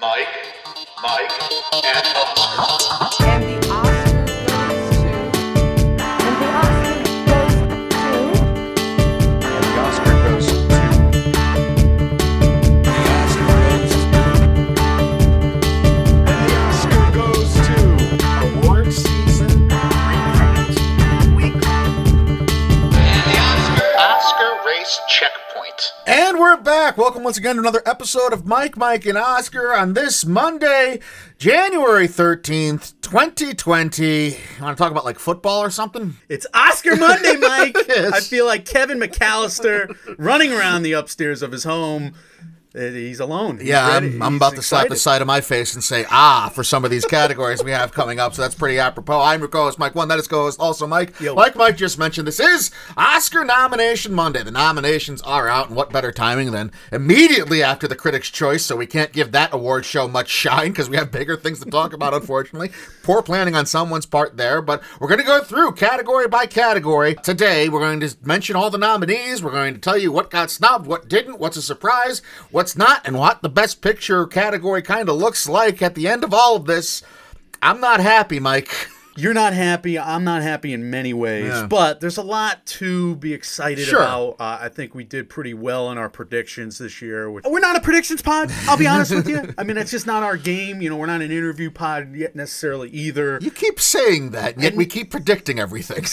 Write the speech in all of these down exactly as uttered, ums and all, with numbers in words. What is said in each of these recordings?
Mike, Mike, and Oscar. And the Oscar goes to. And the Oscar goes to. And the Oscar goes to. The Oscar goes to. And the Oscar goes to. Award season. Reframes. Weekly. And the Oscar. Oscar race checkpoint. And we're back. Welcome once again to another episode of Mike, Mike, and Oscar on this Monday, January thirteenth, twenty twenty. You want to talk about like football or something? It's Oscar Monday, Mike. Yes. I feel like Kevin McAllister running around the upstairs of his home. He's alone. He's yeah, I'm, I'm about to slap the side of my face and say, ah, for some of these categories we have coming up, so that's pretty apropos. I'm your co-host, Mike One. That is co-host, also Mike. Yo. Like Mike just mentioned, this is Oscar Nomination Monday. The nominations are out, and what better timing than immediately after the Critics' Choice, so we can't give that award show much shine because we have bigger things to talk about, unfortunately. Poor planning on someone's part there, but we're going to go through category by category. Today, we're going to mention all the nominees. We're going to tell you what got snubbed, what didn't, what's a surprise, what's not, and what the best picture category kind of looks like at the end of all of this. I'm not happy, Mike. You're not happy. I'm not happy in many ways, yeah. But there's a lot to be excited sure. about. Uh, I think we did pretty well in our predictions this year. Which... We're not a predictions pod. I'll be honest with you. I mean, that's just not our game. You know, we're not an interview pod yet necessarily either. You keep saying that, yet and we keep predicting everything.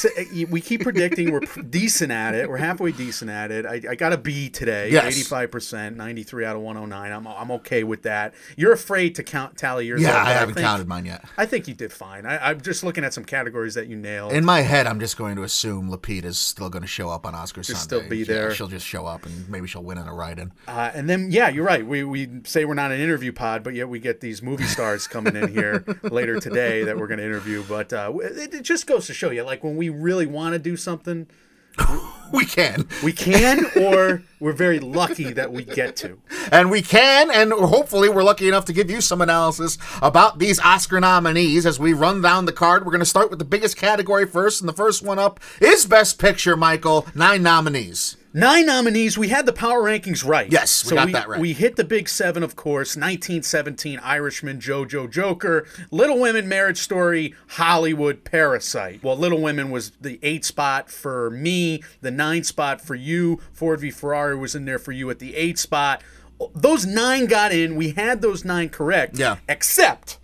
We keep predicting. We're decent at it. We're halfway decent at it. I, I got a B today. Yes. eighty-five percent, ninety-three out of one oh nine. I'm I'm okay with that. You're afraid to count tally yours. Yeah, up, I haven't I think, counted mine yet. I think you did fine. I, I'm just looking at some categories that you nailed. In my head, I'm just going to assume Lupita's still going to show up on Oscar She'll Sunday. She'll still be there. She'll just show up, and maybe she'll win on a write-in. Uh, and then, yeah, you're right. We we say we're not an interview pod, but yet we get these movie stars coming in here later today that we're going to interview. But uh, it, it just goes to show you, like, when we really want to do something... We can. We can, or we're very lucky that we get to. And we can, and hopefully we're lucky enough to give you some analysis about these Oscar nominees as we run down the card. We're going to start with the biggest category first, and the first one up is Best Picture, Michael. Nine nominees. Nine nominees. We had the power rankings right. Yes, we so got we, that right. We hit the big seven, of course. nineteen seventeen, Irishman, Jojo Joker, Little Women, Marriage Story, Hollywood, Parasite. Well, Little Women was the eight spot for me, the nine spot for you. Ford v Ferrari was in there for you at the eight spot. Those nine got in. We had those nine correct. Yeah. Except...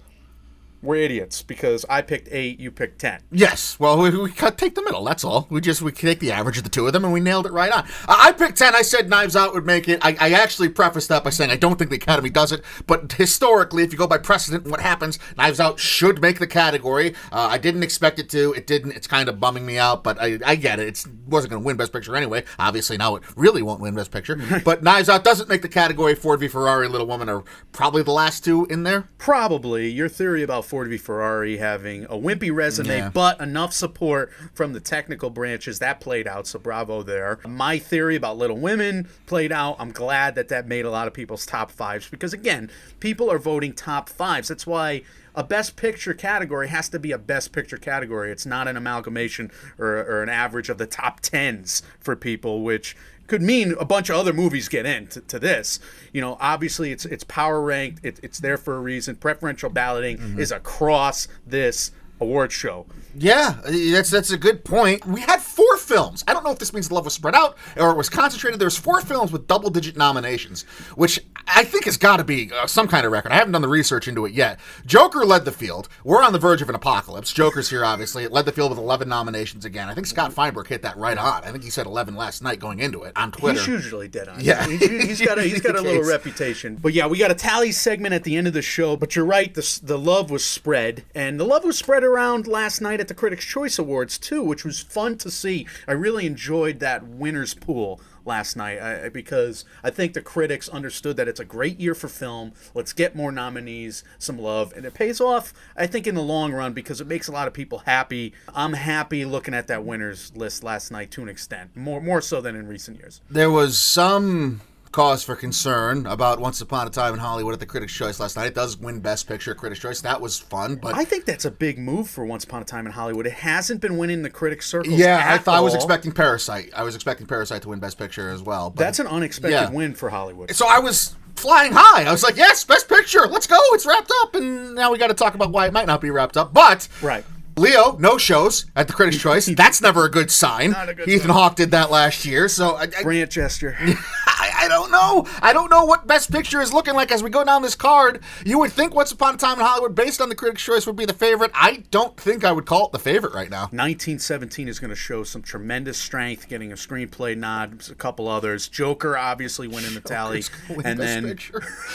We're idiots because I picked eight, you picked ten. Yes. Well, we, we take the middle. That's all. We just we take the average of the two of them, and we nailed it right on. I, I picked ten. I said Knives Out would make it. I, I actually prefaced that by saying I don't think the Academy does it, but historically, if you go by precedent and what happens, Knives Out should make the category. Uh, I didn't expect it to. It didn't. It's kind of bumming me out, but I, I get it. It wasn't going to win Best Picture anyway. Obviously, now it really won't win Best Picture, but Knives Out doesn't make the category. Ford v Ferrari and Little Women are probably the last two in there. Probably. Your theory about Ford v Ferrari having a wimpy resume, yeah. but enough support from the technical branches that played out. So bravo there. My theory about Little Women played out. I'm glad that that made a lot of people's top fives because again, people are voting top fives. That's why a best picture category has to be a best picture category. It's not an amalgamation or, or an average of the top tens for people, which could mean a bunch of other movies get in to, to this. You know, obviously it's it's power ranked. It, it's there for a reason. Preferential balloting mm-hmm. is across this award show. Yeah, that's that's a good point. We had four films. I don't know if this means the love was spread out or it was concentrated. There's four films with double-digit nominations, which I think has got to be uh, some kind of record. I haven't done the research into it yet. Joker led the field. We're on the verge of an apocalypse. Joker's here, obviously. It led the field with eleven nominations again. I think Scott Feinberg hit that right on. I think he said eleven last night going into it on Twitter. He's usually dead on. Yeah. He's, he's got a, he's got a little reputation. But yeah, we got a tally segment at the end of the show, but you're right, the, the love was spread, and the love was spread around last night at the Critics' Choice Awards, too, which was fun to see. I really enjoyed that winner's pool last night I, because I think the critics understood that it's a great year for film. Let's get more nominees, some love, and it pays off, I think, in the long run because it makes a lot of people happy. I'm happy looking at that winner's list last night to an extent, more more so than in recent years. There was some... cause for concern about Once Upon a Time in Hollywood at the Critics' Choice last night. It does win Best Picture at Critics' Choice. That was fun, but I think that's a big move for Once Upon a Time in Hollywood. It hasn't been winning the critics' circles. Yeah, at I thought all. I was expecting Parasite. I was expecting Parasite to win Best Picture as well. But that's an unexpected yeah. win for Hollywood. So I was flying high. I was like, yes, Best Picture. Let's go. It's wrapped up. And now we got to talk about why it might not be wrapped up. But right. Leo, no shows at the Critics' Choice. That's never a good sign. Not a good Ethan Hawke did that last year. So I, I, Grant Chester. I, I don't know. I don't know what Best Picture is looking like as we go down this card. You would think Once Upon a Time in Hollywood, based on the Critics' Choice, would be the favorite. I don't think I would call it the favorite right now. nineteen seventeen is going to show some tremendous strength, getting a screenplay nod, a couple others. Joker obviously went in the tally. And then,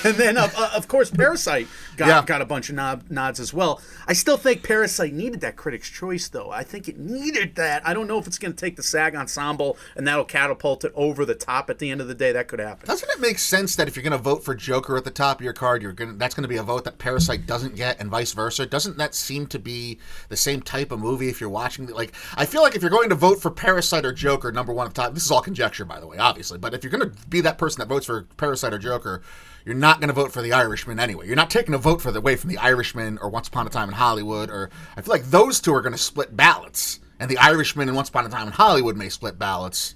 and then, of, of course, Parasite got, yeah. got a bunch of nod, nods as well. I still think Parasite needed that Critics' Choice, though. I think it needed that. I don't know if it's going to take the SAG ensemble and that'll catapult it over the top at the end of the day. That could happen. Doesn't it make sense that if you're going to vote for Joker at the top of your card, you're going to, that's going to be a vote that Parasite doesn't get and vice versa? Doesn't that seem to be the same type of movie if you're watching? Like, I feel like if you're going to vote for Parasite or Joker, number one at the top, this is all conjecture, by the way, obviously, but if you're going to be that person that votes for Parasite or Joker, you're not going to vote for The Irishman anyway. You're not taking a vote for the way from The Irishman or Once Upon a Time in Hollywood. Or I feel like those two are going to split ballots, and The Irishman and Once Upon a Time in Hollywood may split ballots.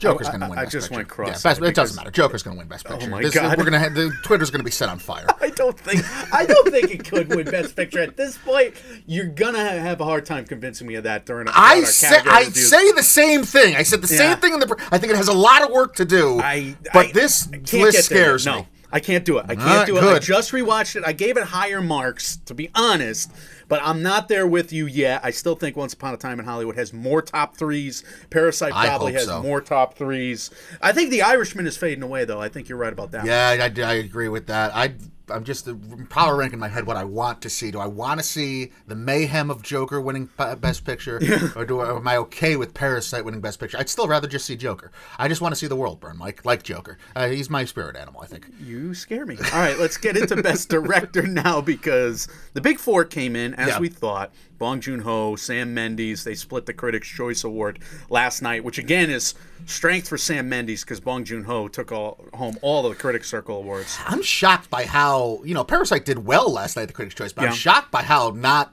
Joker's going to win I, I Best Picture. I just went cross. Yeah, best, it doesn't matter. Joker's going to win Best Picture. Oh my this, God. We're gonna have, the Twitter's going to be set on fire. I don't think I don't think it could win Best Picture. At this point, you're going to have a hard time convincing me of that during our I say, I say the same thing. I said the yeah. same thing. in the. I think it has a lot of work to do, I, but I, this I list scares no. me. I can't do it. I can't Not do it. Good. I just rewatched it. I gave it higher marks, to be honest, but I'm not there with you yet. I still think Once Upon a Time in Hollywood has more top threes. Parasite probably has so. more top threes. I think The Irishman is fading away, though. I think you're right about that. Yeah, I, I, I agree with that. I, I'm just power ranking in my head what I want to see. Do I want to see the mayhem of Joker winning Best Picture, yeah. or do I, am I okay with Parasite winning Best Picture? I'd still rather just see Joker. I just want to see the world burn, Mike, like Joker. Uh, he's my spirit animal, I think. You scare me. All right, let's get into Best Director now, because the Big Four came in. As yeah. we thought, Bong Joon-ho, Sam Mendes, they split the Critics' Choice Award last night, which again is strength for Sam Mendes because Bong Joon-ho took all, home all of the Critics' Circle Awards. I'm shocked by how, you know, Parasite did well last night at the Critics' Choice, but yeah. I'm shocked by how not...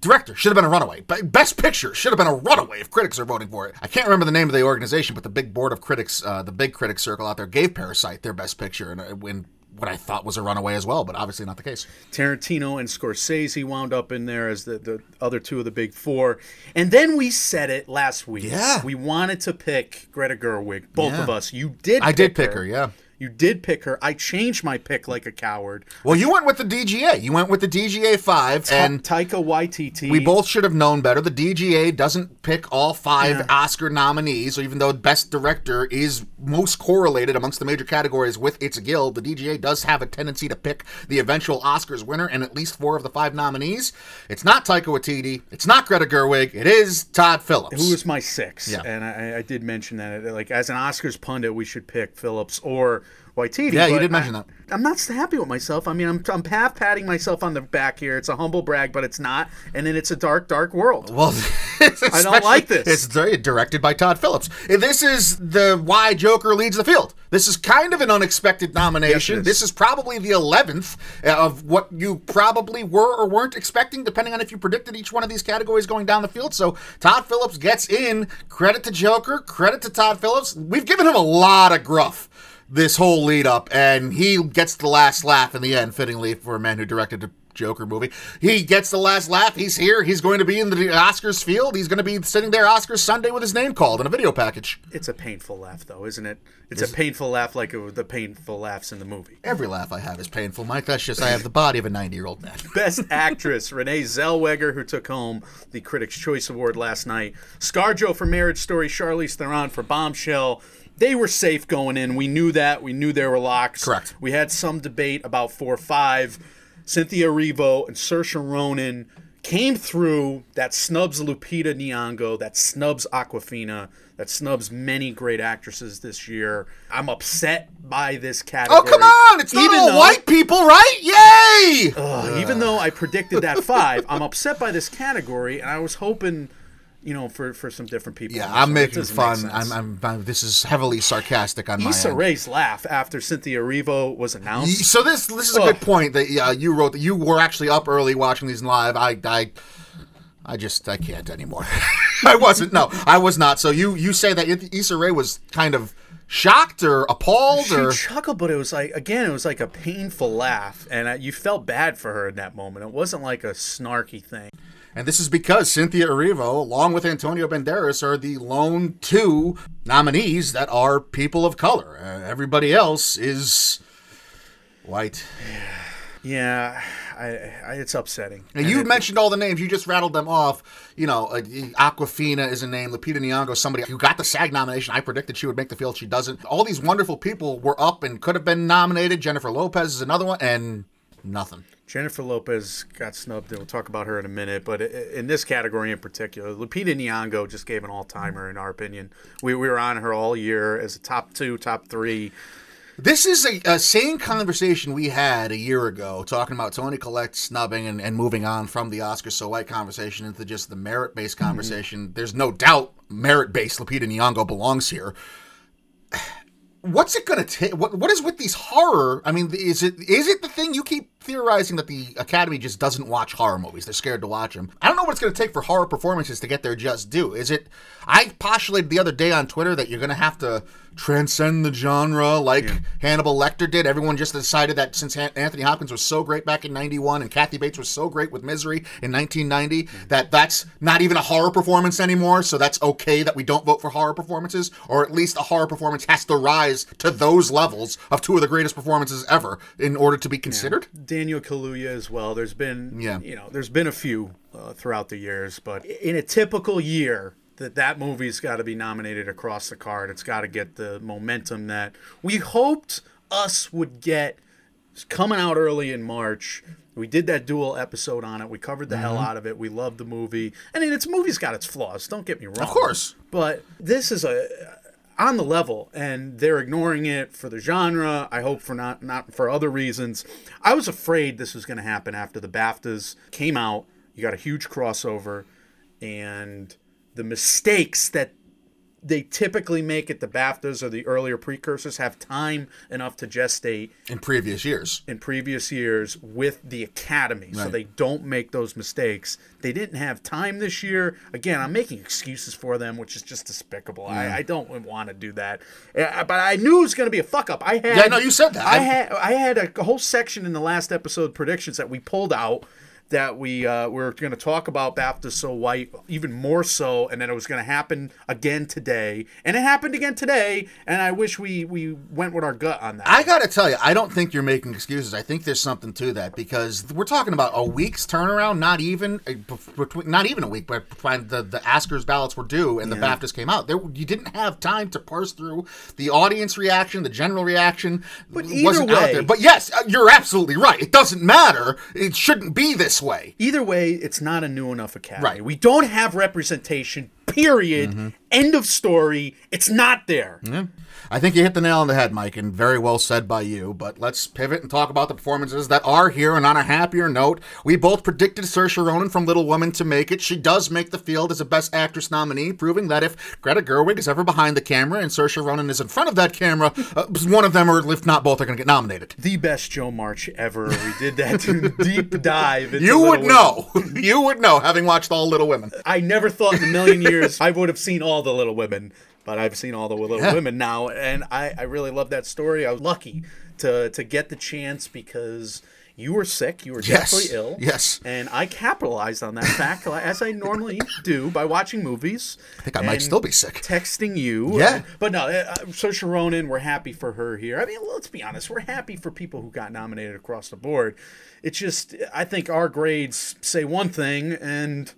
Director should have been a runaway. Best Picture should have been a runaway if critics are voting for it. I can't remember the name of the organization, but the big board of critics, uh, the big Critics' Circle out there gave Parasite their Best Picture, and, and what I thought was a runaway as well, but obviously not the case. Tarantino and Scorsese wound up in there as the, the other two of the Big Four. And then we said it last week. Yeah. We wanted to pick Greta Gerwig, both yeah. of us. You did I pick did pick her, her yeah. You did pick her. I changed my pick like a coward. Well, you went with the D G A. You went with the D G A five. Ta- and Taika Waititi. We both should have known better. The D G A doesn't pick all five yeah. Oscar nominees, so even though Best Director is most correlated amongst the major categories with its guild, the D G A does have a tendency to pick the eventual Oscars winner and at least four of the five nominees. It's not Taika Waititi. It's not Greta Gerwig. It is Todd Phillips. Who was my six. Yeah. And I, I did mention that. Like, as an Oscars pundit, we should pick Phillips or Waititi. Yeah, you did mention I, that. I'm not happy with myself. I mean, I'm I'm half patting myself on the back here. It's a humble brag, but it's not. And then it's a dark, dark world. Well, I don't like this. It's directed by Todd Phillips. This is the why Joker leads the field. This is kind of an unexpected nomination. Yes, is. This is probably the eleventh of what you probably were or weren't expecting, depending on if you predicted each one of these categories going down the field. So Todd Phillips gets in. Credit to Joker. Credit to Todd Phillips. We've given him a lot of gruff this whole lead up, and he gets the last laugh in the end, fittingly for a man who directed a Joker movie. He gets the last laugh. He's here. He's going to be in the Oscars field. He's going to be sitting there Oscars Sunday with his name called in a video package. It's a painful laugh, though, isn't it? It's is a painful it? laugh like it, the painful laughs in the movie. Every laugh I have is painful, Mike. That's just I have the body of a ninety-year-old man. Best Actress, Renee Zellweger, who took home the Critics' Choice Award last night. Scarjo for Marriage Story, Charlize Theron for Bombshell. They were safe going in. We knew that. We knew there were locks. Correct. We had some debate about four or five. Cynthia Erivo and Saoirse Ronan came through. That snubs Lupita Nyong'o. That snubs Awkwafina. That snubs many great actresses this year. I'm upset by this category. Oh, come on! It's not even all though, white people, right? Yay! Ugh, even though I predicted that five, I'm upset by this category, and I was hoping... You know, for, for some different people. Yeah, I'm making fun. I'm, I'm, I'm. This is heavily sarcastic on my end. Issa Rae's laugh after Cynthia Erivo was announced. So this this is a good point that uh, you wrote. That you were actually up early watching these live. I I, I just I can't anymore. I wasn't. No, I was not. So you you say that Issa Rae was kind of shocked or appalled? She or... chuckled, but it was like, again, it was like a painful laugh, and I, you felt bad for her in that moment. It wasn't like a snarky thing. And this is because Cynthia Erivo, along with Antonio Banderas, are the lone two nominees that are people of color. Uh, everybody else is white. Yeah, I, I, it's upsetting. Now, and you it, mentioned all the names. You just rattled them off. You know, uh, Awkwafina is a name. Lupita Nyong'o, somebody who got the SAG nomination. I predicted she would make the field. She doesn't. All these wonderful people were up and could have been nominated. Jennifer Lopez is another one. And nothing. Jennifer Lopez got snubbed, and we'll talk about her in a minute. But in this category in particular, Lupita Nyong'o just gave an all-timer, in our opinion. We, we were on her all year as a top two, top three. This is a, a same conversation we had a year ago, talking about Tony Collette snubbing and, and moving on from the Oscars So White conversation into just the merit-based conversation. Mm-hmm. There's no doubt merit-based Lupita Nyong'o belongs here. What's it going to take? What, what is with these horror? I mean, is it is it the thing you keep theorizing that the Academy just doesn't watch horror movies? They're scared to watch them. I don't know what it's going to take for horror performances to get their just due. Is it? I postulated the other day on Twitter that you're going to have to transcend the genre like yeah. Hannibal Lecter did. Everyone just decided that since Anthony Hopkins was so great back in ninety-one and Kathy Bates was so great with Misery in nineteen ninety mm-hmm. that that's not even a horror performance anymore. So that's okay that we don't vote for horror performances, or at least a horror performance has to rise to those levels of two of the greatest performances ever in order to be considered. Yeah. Daniel Kaluuya as well. There's been, yeah. you know, there's been a few uh, throughout the years, but in a typical year, that that movie's got to be nominated across the card. It's got to get the momentum that we hoped Us would get. It's coming out early in March. We did that dual episode on it. We covered the mm-hmm. hell out of it. We loved the movie. I mean, its movie's got its flaws. Don't get me wrong. Of course. But this is a... on the level, and they're ignoring it for the genre. I hope for not not for other reasons. I was afraid this was going to happen after the BAFTAs came out. You got a huge crossover, and the mistakes that they typically make at the BAFTAs or the earlier precursors have time enough to gestate in previous years in previous years with the Academy. Right. So they don't make those mistakes. They didn't have time this year. Again, I'm making excuses for them, which is just despicable. Yeah. I, I don't want to do that. But I knew it was going to be a fuck up. I had, yeah, no, you said that. I had, I had a whole section in the last episode predictions that we pulled out that we uh, were going to talk about BAFTA So White even more so, and then it was going to happen again today. And it happened again today, and I wish we, we went with our gut on that. I got to tell you, I don't think you're making excuses. I think there's something to that, because we're talking about a week's turnaround, not even between, not even a week, but the, the Oscars ballots were due and the yeah. BAFTAs came out. There, you didn't have time to parse through the audience reaction, the general reaction. But either wasn't way. Out there. But yes, you're absolutely right. It doesn't matter. It shouldn't be this way. Either way, it's not a new enough Academy. Right. We don't have representation, period. Mm-hmm. End of story. It's not there. Yeah. I think you hit the nail on the head, Mike, and very well said by you. But let's pivot and talk about the performances that are here. And on a happier note, we both predicted Saoirse Ronan from Little Women to make it. She does make the field as a Best Actress nominee, proving that if Greta Gerwig is ever behind the camera and Saoirse Ronan is in front of that camera, uh, one of them, or if not both, are going to get nominated. The best Joe March ever. We did that deep dive into You would Little know. Women. You would know, having watched all Little Women. I never thought in a million years I would have seen all the Little Women. But I've seen all the Little yeah. Women now, and I, I really love that story. I was lucky to to get the chance because you were sick. You were yes. deathly ill. Yes. And I capitalized on that fact, as I normally do, by watching movies. I think I might still be sick. Texting you. Yeah. And, but no, uh, Saoirse Ronan, we're happy for her here. I mean, let's be honest. We're happy for people who got nominated across the board. It's just, I think our grades say one thing, and...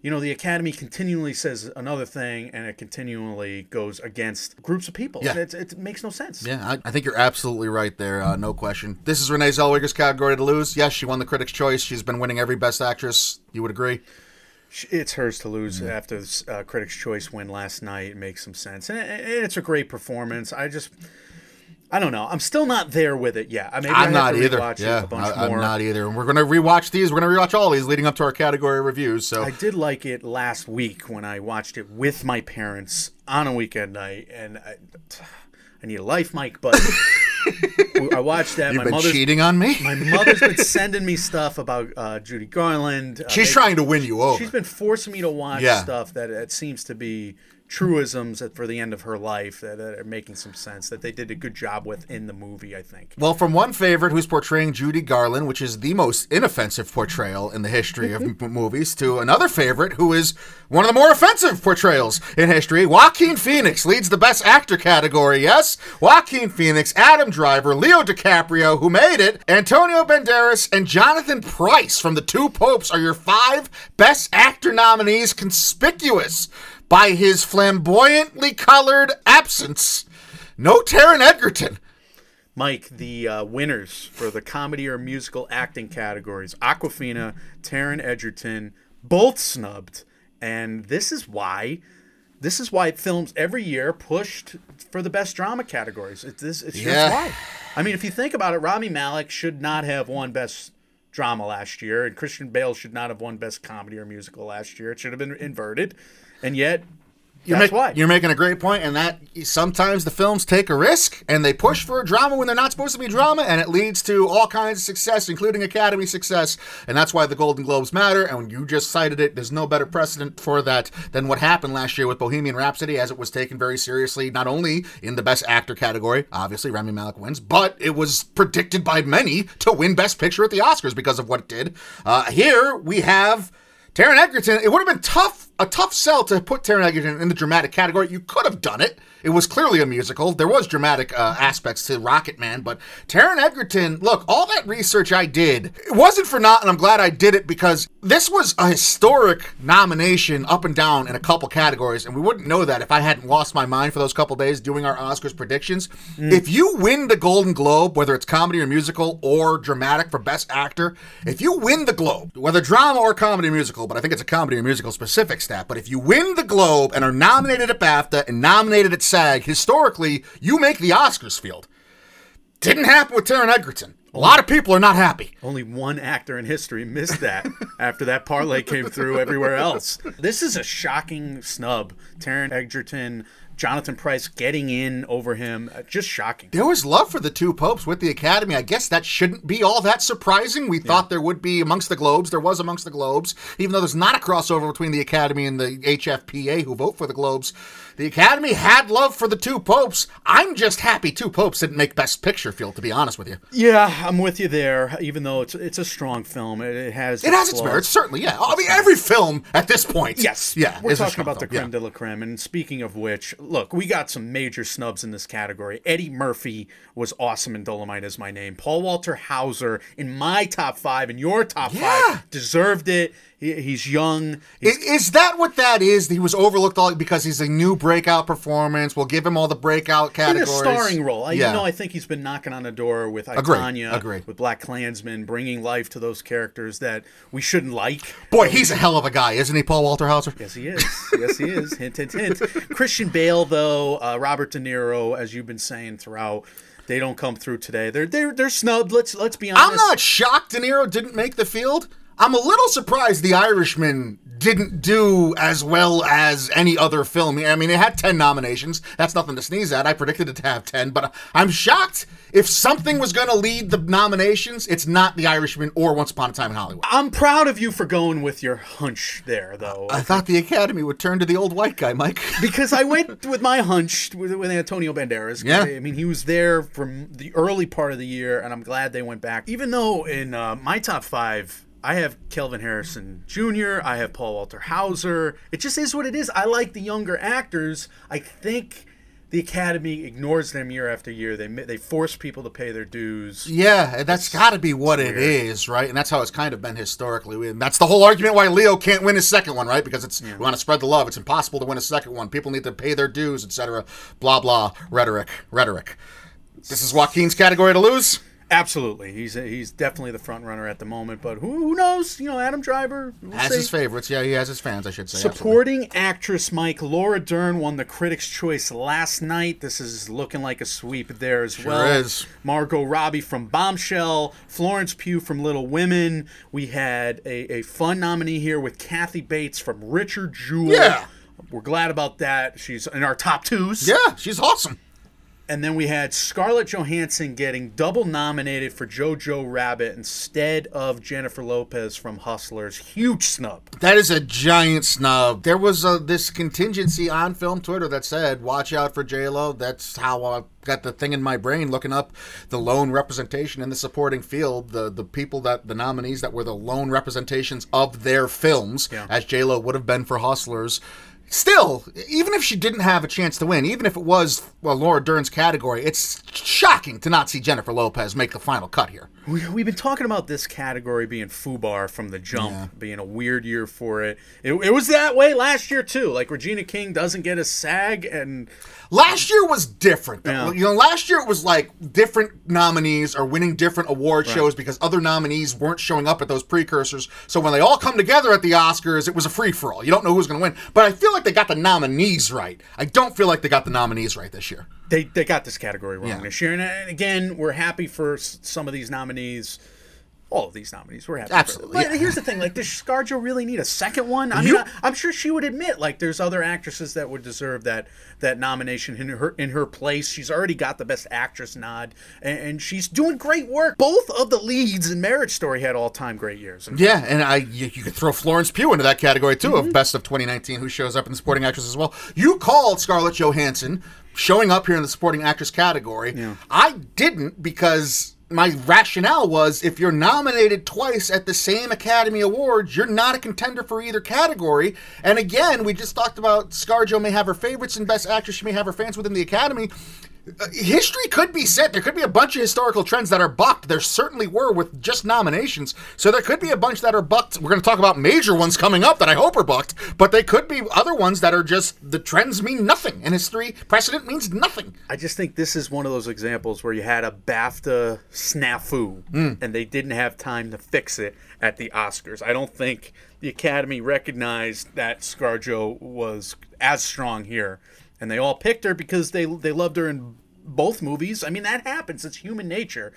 you know, the Academy continually says another thing, and it continually goes against groups of people. Yeah. It, it makes no sense. Yeah, I, I think you're absolutely right there. Uh, no question. This is Renee Zellweger's category to lose. Yes, she won the Critics' Choice. She's been winning every Best Actress. You would agree? It's hers to lose mm-hmm. after this uh, Critics' Choice win last night. It makes some sense. And it, it's a great performance. I just... I don't know. I'm still not there with it yet. I mean, I'm I have not to either. Yeah, a bunch I, I'm more. not either. And we're going to rewatch these. We're going to rewatch all these leading up to our category reviews. So I did like it last week when I watched it with my parents on a weekend night, and I, I need a life, Mike. But I watched that. You've my been cheating on me. My mother's been sending me stuff about uh, Judy Garland. She's uh, they, trying to win you over. She's been forcing me to watch yeah. stuff that it seems to be truisms for the end of her life that are making some sense, that they did a good job with in the movie, I think. Well, from one favorite who's portraying Judy Garland, which is the most inoffensive portrayal in the history of movies, to another favorite who is one of the more offensive portrayals in history. Joaquin Phoenix leads the Best Actor category, yes? Joaquin Phoenix, Adam Driver, Leo DiCaprio, who made it, Antonio Banderas, and Jonathan Pryce from The Two Popes are your five Best Actor nominees, conspicuous by his flamboyantly colored absence. No Taron Egerton. Mike, the uh, winners for the comedy or musical acting categories, Awkwafina, Taron Egerton, both snubbed. And this is why, this is why films every year pushed for the best drama categories. It's this. It's yeah. just why. I mean, if you think about it, Rami Malek should not have won Best Drama last year, and Christian Bale should not have won Best Comedy or Musical last year. It should have been inverted. And yet, you're that's make, why. You're making a great point, and that sometimes the films take a risk, and they push for a drama when they're not supposed to be drama, and it leads to all kinds of success, including Academy success, and that's why the Golden Globes matter, and when you just cited it, there's no better precedent for that than what happened last year with Bohemian Rhapsody, as it was taken very seriously, not only in the Best Actor category, obviously Rami Malek wins, but it was predicted by many to win Best Picture at the Oscars because of what it did. Uh, here we have Taron Egerton. It would have been tough, a tough sell to put Taron Egerton in the dramatic category. You could have done it. It was clearly a musical. There was dramatic uh, aspects to Rocket Man, but Taron Egerton, look, all that research I did, it wasn't for naught, and I'm glad I did it, because this was a historic nomination up and down in a couple categories, and we wouldn't know that if I hadn't lost my mind for those couple days doing our Oscars predictions. Mm. If you win the Golden Globe, whether it's comedy or musical or dramatic for Best Actor, if you win the Globe, whether drama or comedy or musical, but I think it's a comedy or musical specific stat, but if you win the Globe and are nominated at BAFTA and nominated at SAG, historically, you make the Oscars field. Didn't happen with Taron Egerton. A lot of people are not happy. Only one actor in history missed that after that parlay came through everywhere else. This is a shocking snub. Taron Egerton, Jonathan Pryce getting in over him, just shocking. There was love for The Two Popes with the Academy. I guess that shouldn't be all that surprising. We yeah. thought there would be amongst the Globes. There was amongst the Globes, even though there's not a crossover between the Academy and the H F P A who vote for the Globes. The Academy had love for The Two Popes. I'm just happy Two Popes didn't make Best Picture field, to be honest with you. Yeah, I'm with you there, even though it's it's a strong film. It, it has It has flaws. Its merits, certainly, yeah. I mean, every film at this point. Yes. Yeah. We're talking about film. the creme yeah. de la creme, and speaking of which, look, we got some major snubs in this category. Eddie Murphy was awesome in Dolomite Is My Name. Paul Walter Hauser in my top five and your top yeah. five deserved it. He's young. He's- is that what that is? He was overlooked all because he's a new breakout performance. We'll give him all the breakout categories. In a starring role. I, yeah. You know, I think he's been knocking on the door with I, Tonya, with Black Klansman, bringing life to those characters that we shouldn't like. Boy, um, he's a hell of a guy, isn't he, Paul Walter Hauser? Yes, he is. Yes, he is. Hint, hint, hint. Christian Bale, though, uh, Robert De Niro, as you've been saying throughout, they don't come through today. They're they're they're snubbed. Let's let's be honest. I'm not shocked De Niro didn't make the field. I'm a little surprised The Irishman didn't do as well as any other film. I mean, it had ten nominations. That's nothing to sneeze at. I predicted it to have ten, but I'm shocked. If something was going to lead the nominations, it's not The Irishman or Once Upon a Time in Hollywood. I'm proud of you for going with your hunch there, though. I thought the Academy would turn to the old white guy, Mike. Because I went with my hunch with, with Antonio Banderas. Yeah. I mean, he was there from the early part of the year, and I'm glad they went back. Even though in uh, my top five, I have Kelvin Harrison Junior I have Paul Walter Hauser. It just is what it is. I like the younger actors. I think the Academy ignores them year after year. They they force people to pay their dues. Yeah, that's got to be what it is, right? And that's how it's kind of been historically. And that's the whole argument why Leo can't win his second one, right? Because it's yeah. we want to spread the love. It's impossible to win a second one. People need to pay their dues, et cetera. Blah, blah, rhetoric, rhetoric. This is Joaquin's category to lose? Absolutely. He's a, he's definitely the front runner at the moment, but who, who knows? You know, Adam Driver. We'll has say. his favorites. Yeah, he has his fans, I should say. Supporting absolutely. actress, Mike. Laura Dern won the Critics' Choice last night. This is looking like a sweep there as sure well. Sure is. Margot Robbie from Bombshell. Florence Pugh from Little Women. We had a, a fun nominee here with Kathy Bates from Richard Jewell. Yeah. We're glad about that. She's in our top twos. Yeah, she's awesome. And then we had Scarlett Johansson getting double nominated for Jojo Rabbit instead of Jennifer Lopez from Hustlers. Huge snub. That is a giant snub. There was a, this contingency on film Twitter that said, watch out for J-Lo. That's how I got the thing in my brain looking up the lone representation in the supporting field, the the people that the nominees that were the lone representations of their films, yeah. as J-Lo would have been for Hustlers. Still, even if she didn't have a chance to win, even if it was, well, Laura Dern's category, it's shocking to not see Jennifer Lopez make the final cut here. We, we've been talking about this category being FUBAR from the jump, yeah. being a weird year for it. it. It was that way last year, too. Like, Regina King doesn't get a SAG, and... Last year was different. Yeah. You know, last year it was like different nominees are winning different award right. shows because other nominees weren't showing up at those precursors. So when they all come together at the Oscars, it was a free-for-all. You don't know who's going to win. But I feel like they got the nominees right. I don't feel like they got the nominees right this year. They they got this category wrong yeah. this year. And again, we're happy for some of these nominees. All of these nominees, we're happy. Absolutely. But yeah. here's the thing: like, does ScarJo really need a second one? I mean, you... I, I'm sure she would admit, like, there's other actresses that would deserve that that nomination in her in her place. She's already got the Best Actress nod, and, and she's doing great work. Both of the leads in Marriage Story had all-time great years. Yeah, and I you, you could throw Florence Pugh into that category too mm-hmm. of Best of twenty nineteen, who shows up in the supporting actress as well. You called Scarlett Johansson showing up here in the supporting actress category. Yeah. I didn't because. My rationale was, if you're nominated twice at the same Academy Awards, you're not a contender for either category. And again, we just talked about ScarJo may have her favorites and Best Actress. She may have her fans within the Academy. Uh, history could be set. There could be a bunch of historical trends that are bucked. There certainly were with just nominations. So there could be a bunch that are bucked. We're going to talk about major ones coming up that I hope are bucked, but they could be other ones that are just the trends mean nothing, and history precedent means nothing. I just think this is one of those examples where you had a BAFTA snafu, mm. and they didn't have time to fix it at the Oscars. I don't think the Academy recognized that ScarJo was as strong here. And they all picked her because they they loved her in both movies. I mean, that happens. It's human nature.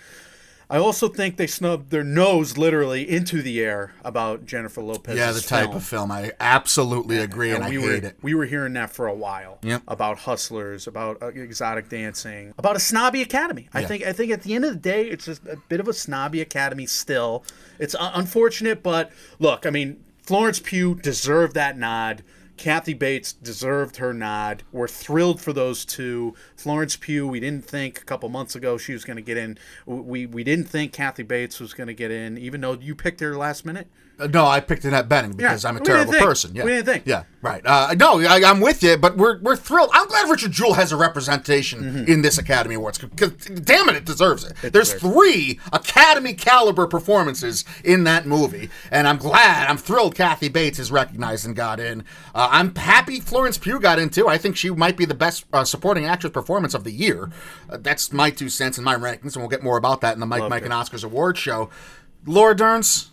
I also think they snubbed their nose literally into the air about Jennifer Lopez's Yeah, the type film. of film. I absolutely agree, and, and, and we I were, hate it. We were hearing that for a while yep. about Hustlers, about Exotic Dancing, about a snobby Academy. I yeah. think I think at the end of the day, it's just a bit of a snobby Academy still. It's unfortunate, but look, I mean, Florence Pugh deserved that nod. Kathy Bates deserved her nod. We're thrilled for those two. Florence Pugh, we didn't think a couple months ago she was going to get in. We we didn't think Kathy Bates was going to get in, even though you picked her last minute. Uh, no, I picked Annette Bening because yeah, I'm a terrible person. Yeah. We didn't think. Yeah, right. Uh, no, I, I'm with you, but we're we're thrilled. I'm glad Richard Jewell has a representation mm-hmm. in this Academy Awards because, damn it, it deserves it. it There's deserves three Academy-caliber performances in that movie, and I'm glad, I'm thrilled Kathy Bates is recognized and got in. Uh, I'm happy Florence Pugh got in, too. I think she might be the best uh, supporting actress performance of the year. Uh, that's my two cents and my rankings, and we'll get more about that in the Mike, Loved Mike, it. and Oscars Award Show. Laura Dern's...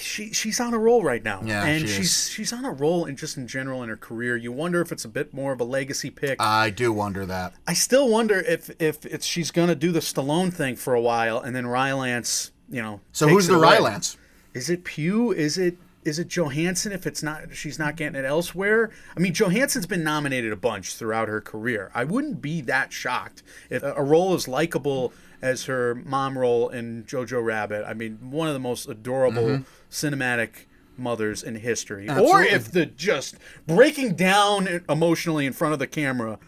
She she's on a roll right now, yeah, and she she's she's on a roll, and just in general in her career, you wonder if it's a bit more of a legacy pick. I do wonder that. I still wonder if if it's she's gonna do the Stallone thing for a while, and then Rylance, you know. So who's the Rylance? Is it Pugh? Is it is it Johansson? If it's not, she's not getting it elsewhere. I mean, Johansson's been nominated a bunch throughout her career. I wouldn't be that shocked if a role is likable. As her mom role in Jojo Rabbit. I mean, one of the most adorable mm-hmm. cinematic mothers in history. Absolutely. Or if the just breaking down emotionally in front of the camera,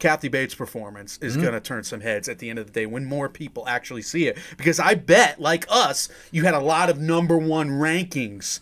Kathy Bates' performance is mm-hmm. going to turn some heads at the end of the day when more people actually see it. Because I bet, like us, you had a lot of number one rankings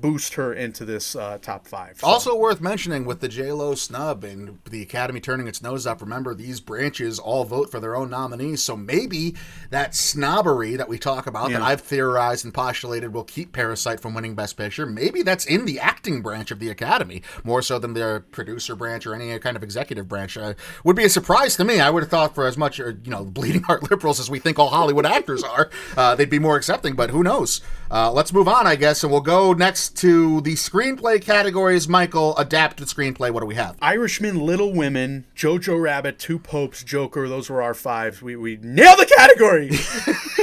boost her into this uh, top five. So. Also worth mentioning with the J-Lo snub and the Academy turning its nose up, remember these branches all vote for their own nominees, so maybe that snobbery that we talk about yeah. that I've theorized and postulated will keep Parasite from winning Best Picture, maybe that's in the acting branch of the Academy, more so than their producer branch or any kind of executive branch. Uh, would be a surprise to me. I would have thought for as much, you know, bleeding heart liberals as we think all Hollywood actors are, uh, they'd be more accepting, but who knows? Uh, let's move on, I guess, and we'll go next to the screenplay categories. Michael, adapted screenplay, what do we have? Irishman, Little Women, Jojo Rabbit, Two Popes, Joker, those were our fives. We we nailed the category!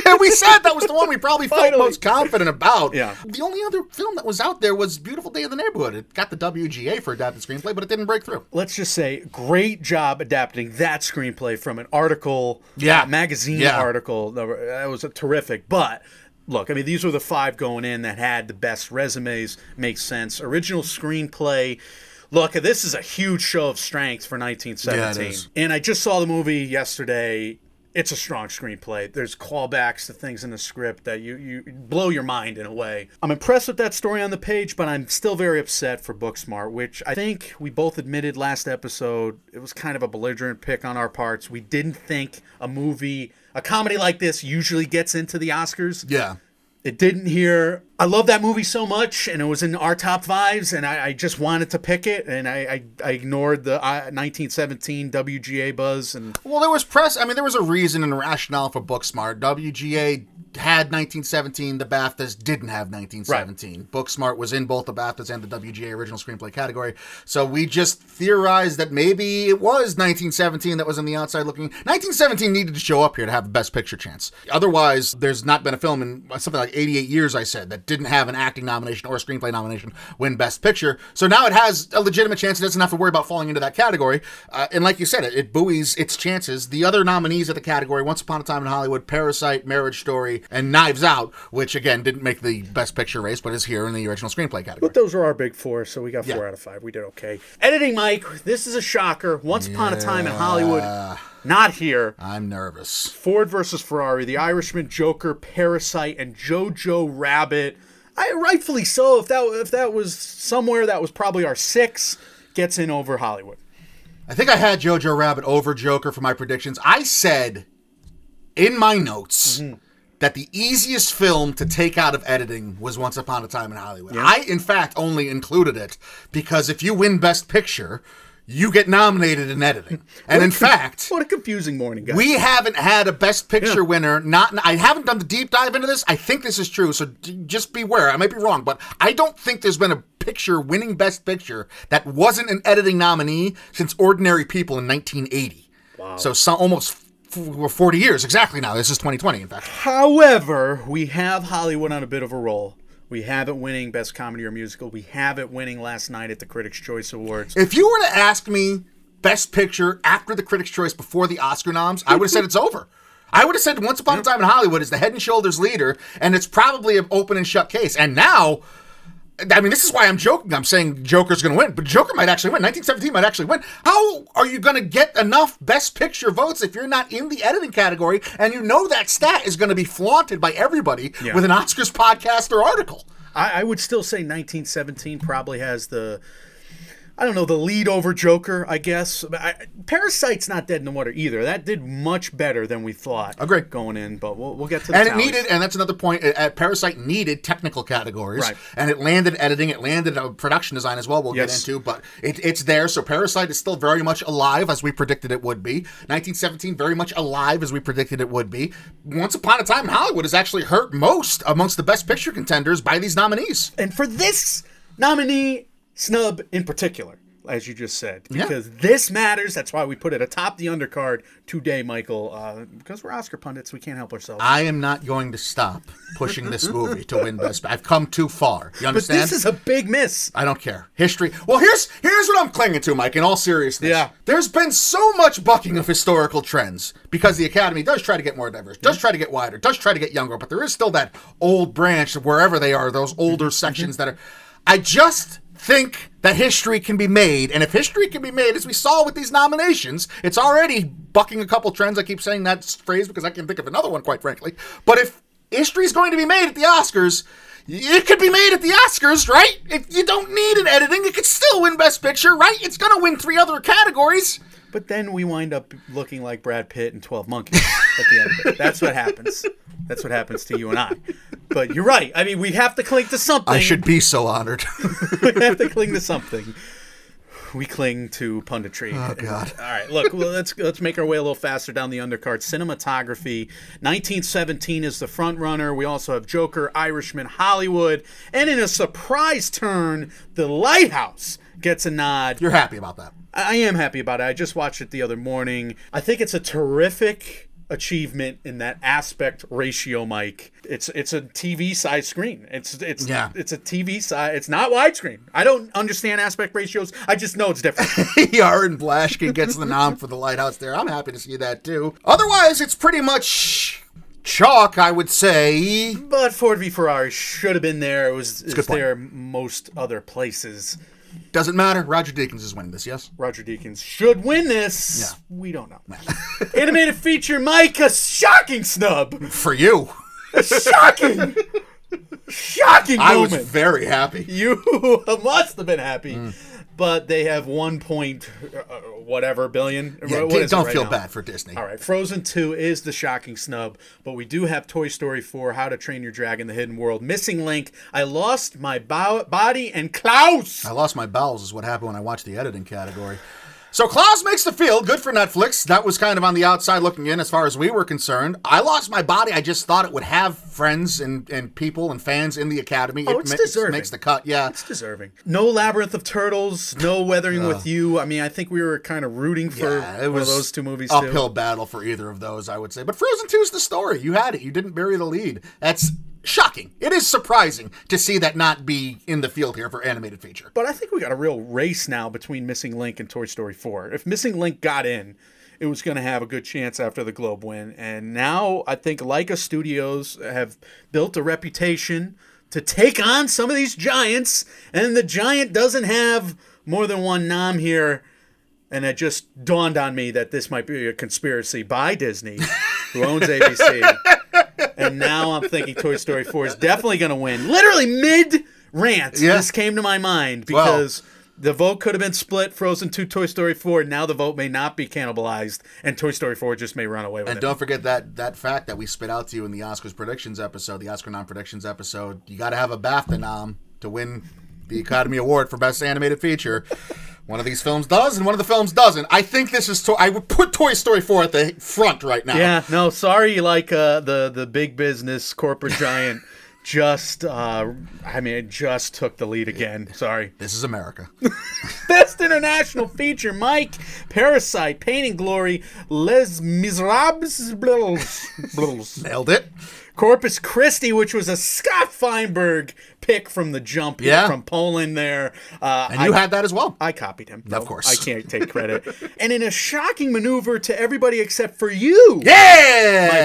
And we said that was the one we probably felt Finally. most confident about. Yeah. The only other film that was out there was Beautiful Day in the Neighborhood. It got the W G A for adapted screenplay, but it didn't break through. Let's just say, great job adapting that screenplay from an article, yeah. uh, magazine yeah. article. That was a terrific, but... Look, I mean, these were the five going in that had the best resumes. Makes sense. Original screenplay. Look, this is a huge show of strength for nineteen seventeen. Yeah, it is. And I just saw the movie yesterday. It's a strong screenplay. There's callbacks to things in the script that you, you blow your mind in a way. I'm impressed with that story on the page, but I'm still very upset for Booksmart, which I think we both admitted last episode. It was kind of a belligerent pick on our parts. We didn't think a movie... A comedy like this usually gets into the Oscars. Yeah. It didn't here. I love that movie so much, and it was in our top fives, and I, I just wanted to pick it, and I, I, I ignored the uh, nineteen seventeen W G A buzz. And Well, there was press. I mean, there was a reason and rationale for Booksmart. W G A had nineteen seventeen. The BAFTAs didn't have nineteen seventeen. Right. Booksmart was in both the BAFTAs and the W G A original screenplay category. So we just theorized that maybe it was nineteen seventeen that was on the outside looking. nineteen seventeen needed to show up here to have the best picture chance. Otherwise, there's not been a film in something like eighty-eight years, I said, that didn't have an acting nomination or a screenplay nomination win Best Picture. So now it has a legitimate chance. It doesn't have to worry about falling into that category. Uh, and like you said, it, it buoys its chances. The other nominees at the category, Once Upon a Time in Hollywood, Parasite, Marriage Story, and Knives Out, which again didn't make the Best Picture race, but is here in the original screenplay category. But those were our big four, so we got four yeah. out of five. We did okay. Editing, Mike, this is a shocker. Once yeah. Upon a Time in Hollywood. Not here. I'm nervous. Ford versus Ferrari, The Irishman, Joker, Parasite, and Jojo Rabbit. I, rightfully so. If that if that was somewhere, that was probably our six. Gets in over Hollywood. I think I had Jojo Rabbit over Joker for my predictions. I said in my notes mm-hmm. that the easiest film to take out of editing was Once Upon a Time in Hollywood. Yeah. I, in fact, only included it because if you win Best Picture... You get nominated in editing. And in com- fact... What a confusing morning, guys. We haven't had a Best Picture yeah. winner. Not I haven't done the deep dive into this. I think this is true, so d- just beware. I might be wrong, but I don't think there's been a picture winning Best Picture that wasn't an editing nominee since Ordinary People in nineteen eighty. Wow. So, so almost f- forty years exactly now. This is twenty twenty, in fact. However, we have Hollywood on a bit of a roll. We have it winning Best Comedy or Musical. We have it winning last night at the Critics' Choice Awards. If you were to ask me Best Picture after the Critics' Choice before the Oscar noms, I would have said it's over. I would have said Once Upon a Time in Hollywood is the head and shoulders leader, and it's probably an open and shut case. And now... I mean, this is why I'm joking. I'm saying Joker's going to win, but Joker might actually win. nineteen seventeen might actually win. How are you going to get enough Best Picture votes if you're not in the editing category? And you know that stat is going to be flaunted by everybody yeah. with an Oscars podcast or article. I, I would still say nineteen seventeen probably has the, I don't know, the lead over Joker, I guess. I, Parasite's not dead in the water either. That did much better than we thought Agree. going in, but we'll, we'll get to the And tallies. It needed, and that's another point, it, uh, Parasite needed technical categories, right. and it landed editing, it landed uh, production design as well, we'll yes. get into, but it, it's there, so Parasite is still very much alive, as we predicted it would be. nineteen seventeen, very much alive, as we predicted it would be. Once Upon a Time in Hollywood is actually hurt most amongst the Best Picture contenders by these nominees. And for this nominee... snub in particular, as you just said, because yeah. this matters. That's why we put it atop the undercard today, Michael, uh, because we're Oscar pundits. We can't help ourselves. I am not going to stop pushing this movie to win Best. I've come too far. You understand? But this is a big miss. I don't care. History. Well, here's here's what I'm clinging to, Mike, in all seriousness. Yeah. There's been so much bucking of historical trends because the Academy does try to get more diverse, does try to get wider, does try to get younger, but there is still that old branch of wherever they are, those older sections that are... I just... think that history can be made, and if history can be made, as we saw with these nominations, it's already bucking a couple trends. I keep saying that phrase because I can think of another one, quite frankly. But if history is going to be made at the Oscars, it could be made at the Oscars, right? If you don't need an editing, it could still win Best Picture, right? It's going to win three other categories. But then we wind up looking like Brad Pitt and twelve Monkeys at the end of it. That's what happens. That's what happens to you and I. But you're right. I mean, we have to cling to something. I should be so honored. We have to cling to something. We cling to punditry. Oh, God. All right, look, well, let's let's make our way a little faster down the undercard. Cinematography, nineteen seventeen is the front runner. We also have Joker, Irishman, Hollywood, and in a surprise turn, The Lighthouse gets a nod. You're happy about that. I am happy about it. I just watched it the other morning. I think it's a terrific achievement in that aspect ratio, Mike. It's it's a T V size screen. It's it's yeah. it's a T V size. It's not widescreen. I don't understand aspect ratios. I just know it's different. Aaron Blashkin gets the nom for The Lighthouse there. I'm happy to see that too. Otherwise, it's pretty much chalk, I would say. But Ford v Ferrari should have been there. It was, it was there most other places. Doesn't matter. Roger Deakins is winning this, yes? Roger Deakins should win this. Yeah. We don't know. Animated feature, Mike, a shocking snub. For you. Shocking. Shocking I moment. I was very happy. You must have been happy. Mm. But they have one point uh, whatever billion. Yeah, what d- don't right feel now? Bad for Disney. All right. Frozen two is the shocking snub. But we do have Toy Story four, How to Train Your Dragon, The Hidden World, Missing Link, I Lost My Bow- Body, and Klaus. I Lost My Bowels is what happened when I watched the editing category. So Klaus makes the field. Good for Netflix. That was kind of on the outside looking in as far as we were concerned. I Lost My Body. I just thought it would have friends and, and people and fans in the Academy. Oh, it it's ma- deserving. Makes the cut, yeah. It's deserving. No Labyrinth of Turtles. No Weathering uh, with You. I mean, I think we were kind of rooting for yeah, it was those two movies, uphill too. Uphill battle for either of those, I would say. But Frozen two is the story. You had it. You didn't bury the lead. That's shocking. It is surprising to see that not be in the field here for animated feature. But I think we got a real race now between Missing Link and Toy Story four. If Missing Link got in, it was going to have a good chance after the Globe win. And now I think Laika Studios have built a reputation to take on some of these giants. And the giant doesn't have more than one nom here. And it just dawned on me that this might be a conspiracy by Disney, who owns A B C. And now I'm thinking Toy Story four is definitely going to win. Literally mid-rant, yeah. This came to my mind because wow. the vote could have been split. Frozen two, Toy Story four. Now the vote may not be cannibalized, and Toy Story four just may run away with and it. And don't forget that that fact that we spit out to you in the Oscars predictions episode, the Oscar nom predictions episode. You got to have a BAFTA nom to win the Academy Award for Best Animated Feature. One of these films does, and one of the films doesn't. I think this is... To- I would put Toy Story four at the front right now. Yeah, no, sorry, like, uh, the, the big business corporate giant just... Uh, I mean, it just took the lead again. Sorry. This is America. Best International Feature, Mike, Parasite, Pain and Glory, Les Miserables. Nailed it. Corpus Christi, which was a Scott Feinberg pick from the jump yeah. from Poland there. Uh, and you I, had that as well. I copied him. Though. Of course. I can't take credit. And in a shocking maneuver to everybody except for you, yeah, my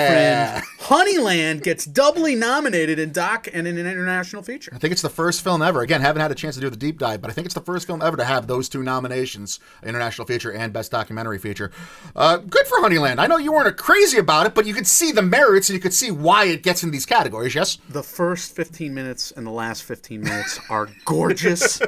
friend, Honeyland gets doubly nominated in doc and in an international feature. I think it's the first film ever. Again, haven't had a chance to do the deep dive, but I think it's the first film ever to have those two nominations, international feature and best documentary feature. Uh, good for Honeyland. I know you weren't crazy about it, but you could see the merits and you could see why it gets in these categories, yes? The first fifteen minutes and the last fifteen minutes are gorgeous.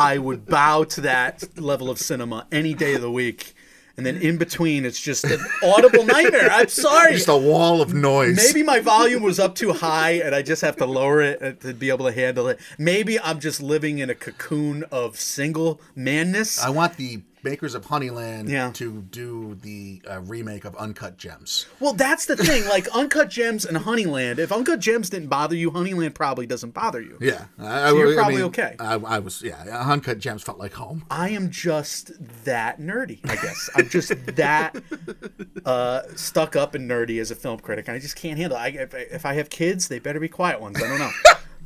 I would bow to that level of cinema any day of the week. And then in between, it's just an audible nightmare. I'm sorry. Just a wall of noise. Maybe my volume was up too high and I just have to lower it to be able to handle it. Maybe I'm just living in a cocoon of single manness. I want the makers of Honeyland yeah. to do the uh, remake of Uncut Gems. Well, that's the thing. Like, Uncut Gems and Honeyland. If Uncut Gems didn't bother you, Honeyland probably doesn't bother you. Yeah. I, so you're I, probably I mean, okay. I, I was, yeah. Uncut Gems felt like home. I am just that nerdy, I guess. I'm just that uh, stuck up and nerdy as a film critic. I just can't handle it. I, if, if I have kids, they better be quiet ones. I don't know.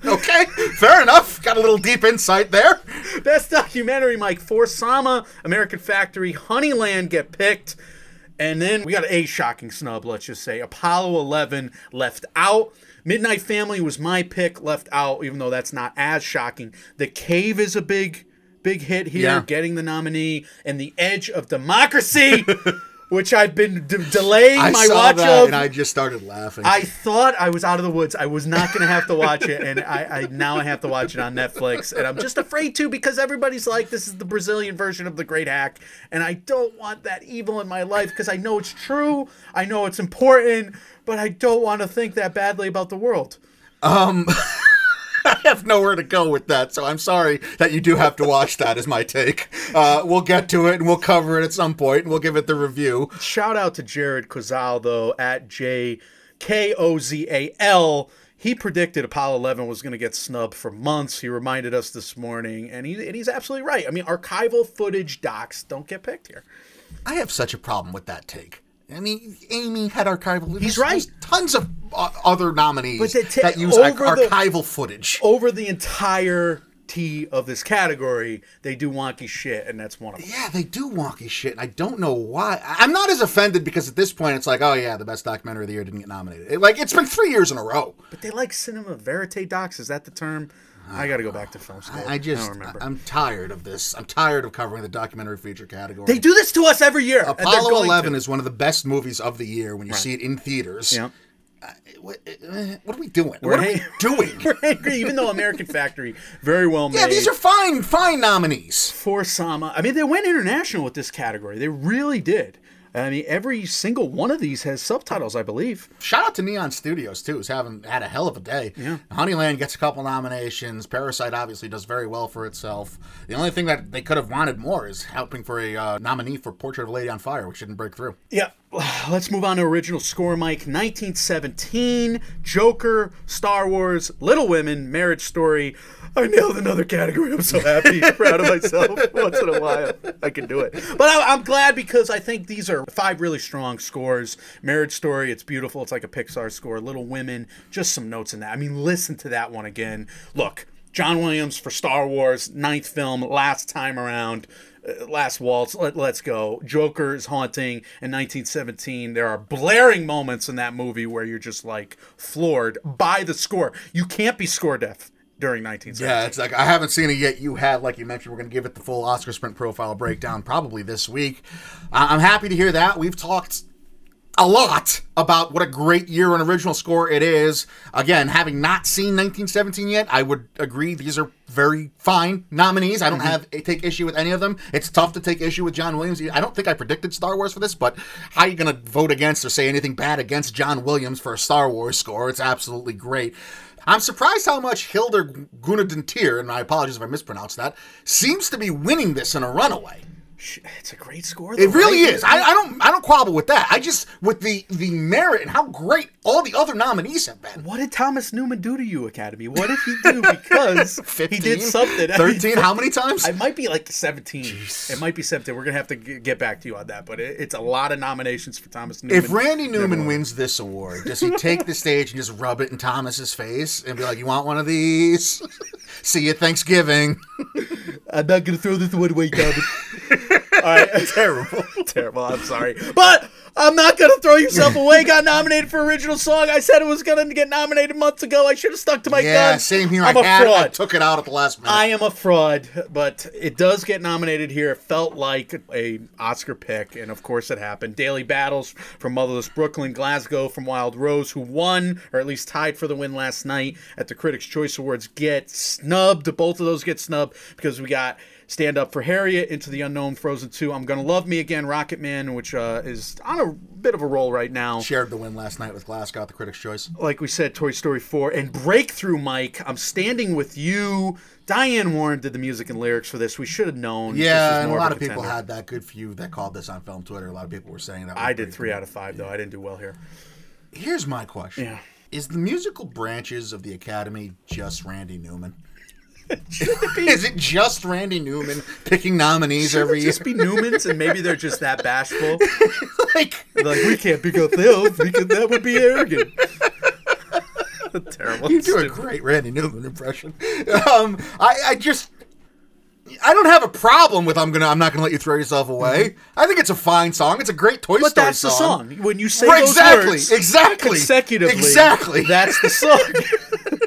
Okay, fair enough. Got a little deep insight there. Best documentary, Mike. For Sama, American Factory, Honeyland get picked. And then we got a shocking snub, let's just say. Apollo eleven left out. Midnight Family was my pick, left out, even though that's not as shocking. The Cave is a big, big hit here, yeah. getting the nominee. And The Edge of Democracy. Which I've been d- delaying I my saw watch that of. And I just started laughing. I thought I was out of the woods. I was not going to have to watch it, and I, I now I have to watch it on Netflix, and I'm just afraid to because everybody's like, "This is the Brazilian version of The Great Hack," and I don't want that evil in my life because I know it's true, I know it's important, but I don't want to think that badly about the world. Um. I have nowhere to go with that, so I'm sorry that you do have to watch that is my take. Uh, we'll get to it, and we'll cover it at some point, and we'll give it the review. Shout out to Jared Kozal, though, at J K O Z A L. He predicted Apollo eleven was going to get snubbed for months. He reminded us this morning, and, he, and he's absolutely right. I mean, archival footage docs don't get picked here. I have such a problem with that take. I mean, Amy had archival. He's right. Tons of uh, other nominees but t- that use ar- the, archival footage. Over the entire T of this category, they do wonky shit, and that's one of them. Yeah, they do wonky shit, and I don't know why. I'm not as offended because at this point it's like, oh yeah, the best documentary of the year didn't get nominated. It, like, it's been three years in a row. But they like cinema verite docs. Is that the term? I got to go back to film school. I, I just, I don't remember. I'm tired of this. I'm tired of covering the documentary feature category. They do this to us every year. Apollo eleven to. is one of the best movies of the year when you right. see it in theaters. Yeah. Uh, what, uh, what are we doing? We're what ang- are we doing? We're angry, even though American Factory, very well made. Yeah, these are fine, fine nominees. For Sama. I mean, they went international with this category. They really did. I mean, every single one of these has subtitles, I believe. Shout out to Neon Studios, too, who's having had a hell of a day. Yeah. Honeyland gets a couple nominations. Parasite obviously does very well for itself. The only thing that they could have wanted more is helping for a uh, nominee for Portrait of a Lady on Fire, which didn't break through. Yeah. Let's move on to original score, Mike. nineteen seventeen, Joker, Star Wars, Little Women, Marriage Story. I nailed another category. I'm so happy, proud of myself. Once in a while, I can do it. But I'm glad because I think these are five really strong scores. Marriage Story, it's beautiful. It's like a Pixar score. Little Women, just some notes in that. I mean, listen to that one again. Look, John Williams for Star Wars, ninth film, last time around. Last Waltz, let, let's go. Joker's haunting in nineteen seventeen. There are blaring moments in that movie where you're just like floored by the score. You can't be score deaf during nineteen seventeen. Yeah, it's like, I haven't seen it yet. You have, like you mentioned, we're going to give it the full Oscar Sprint profile breakdown probably this week. Uh, I'm happy to hear that. We've talked a lot about what a great year in original score it is. Again, having not seen nineteen seventeen yet, I would agree these are very fine nominees. I don't mm-hmm. have a take issue with any of them. It's tough to take issue with John Williams. I don't think I predicted Star Wars for this, but how are you going to vote against or say anything bad against John Williams for a Star Wars score? It's absolutely great. I'm surprised how much Hildur Guðnadóttir, and my apologies if I mispronounced that, seems to be winning this in a runaway. It's a great score, though, it really right? is. I, I don't, I don't quibble with that. I just with the the merit and how great all the other nominees have been. What did Thomas Newman do to you, Academy? What did he do? Because fifteen, he did something. Thirteen. I mean, how many times? It might be like seventeen. Jeez. It might be seventeen. We're gonna have to get back to you on that. But it, it's a lot of nominations for Thomas Newman. If Randy Newman wins this award, does he take the stage and just rub it in Thomas's face and be like, "You want one of these? See you at Thanksgiving." I'm not gonna throw this one away, Thomas. All right, terrible, terrible. I'm sorry, but I'm not gonna throw yourself away. Got nominated for original song. I said it was gonna get nominated months ago. I should have stuck to my yeah, guns. Same here. I'm I a had, fraud. I took it out at the last minute. I am a fraud, but it does get nominated here. It felt like a Oscar pick, and of course it happened. Daily Battles from Motherless Brooklyn, Glasgow from Wild Rose, who won or at least tied for the win last night at the Critics' Choice Awards, get snubbed. Both of those get snubbed because we got Stand Up for Harriet, Into the Unknown, Frozen two, I'm Gonna Love Me Again, Rocket Man, which uh, is on a bit of a roll right now. Shared the win last night with Glasgow at the Critics' Choice. Like we said, Toy Story four. And Breakthrough, Mike, I'm Standing With You. Diane Warren did the music and lyrics for this. We should have known. Yeah, and a lot of people had that. Good for you that called this on Film Twitter. A lot of people were saying that. I did three out of five, though. I didn't do well here. Here's my question. Yeah. Is the musical branches of the Academy just Randy Newman? It be, is it just Randy Newman picking nominees every year? Should it just be Newmans and maybe they're just that bashful? like, like, we can't pick up those because that would be arrogant. Terrible. You do stupid. A great Randy Newman impression. Um, I, I just... I don't have a problem with I'm gonna I'm not gonna let you throw yourself away. Mm-hmm. I think it's a fine song. It's a great Toy but Story song. But that's the song. When you say right, those exactly, words exactly, consecutively, exactly, that's the song.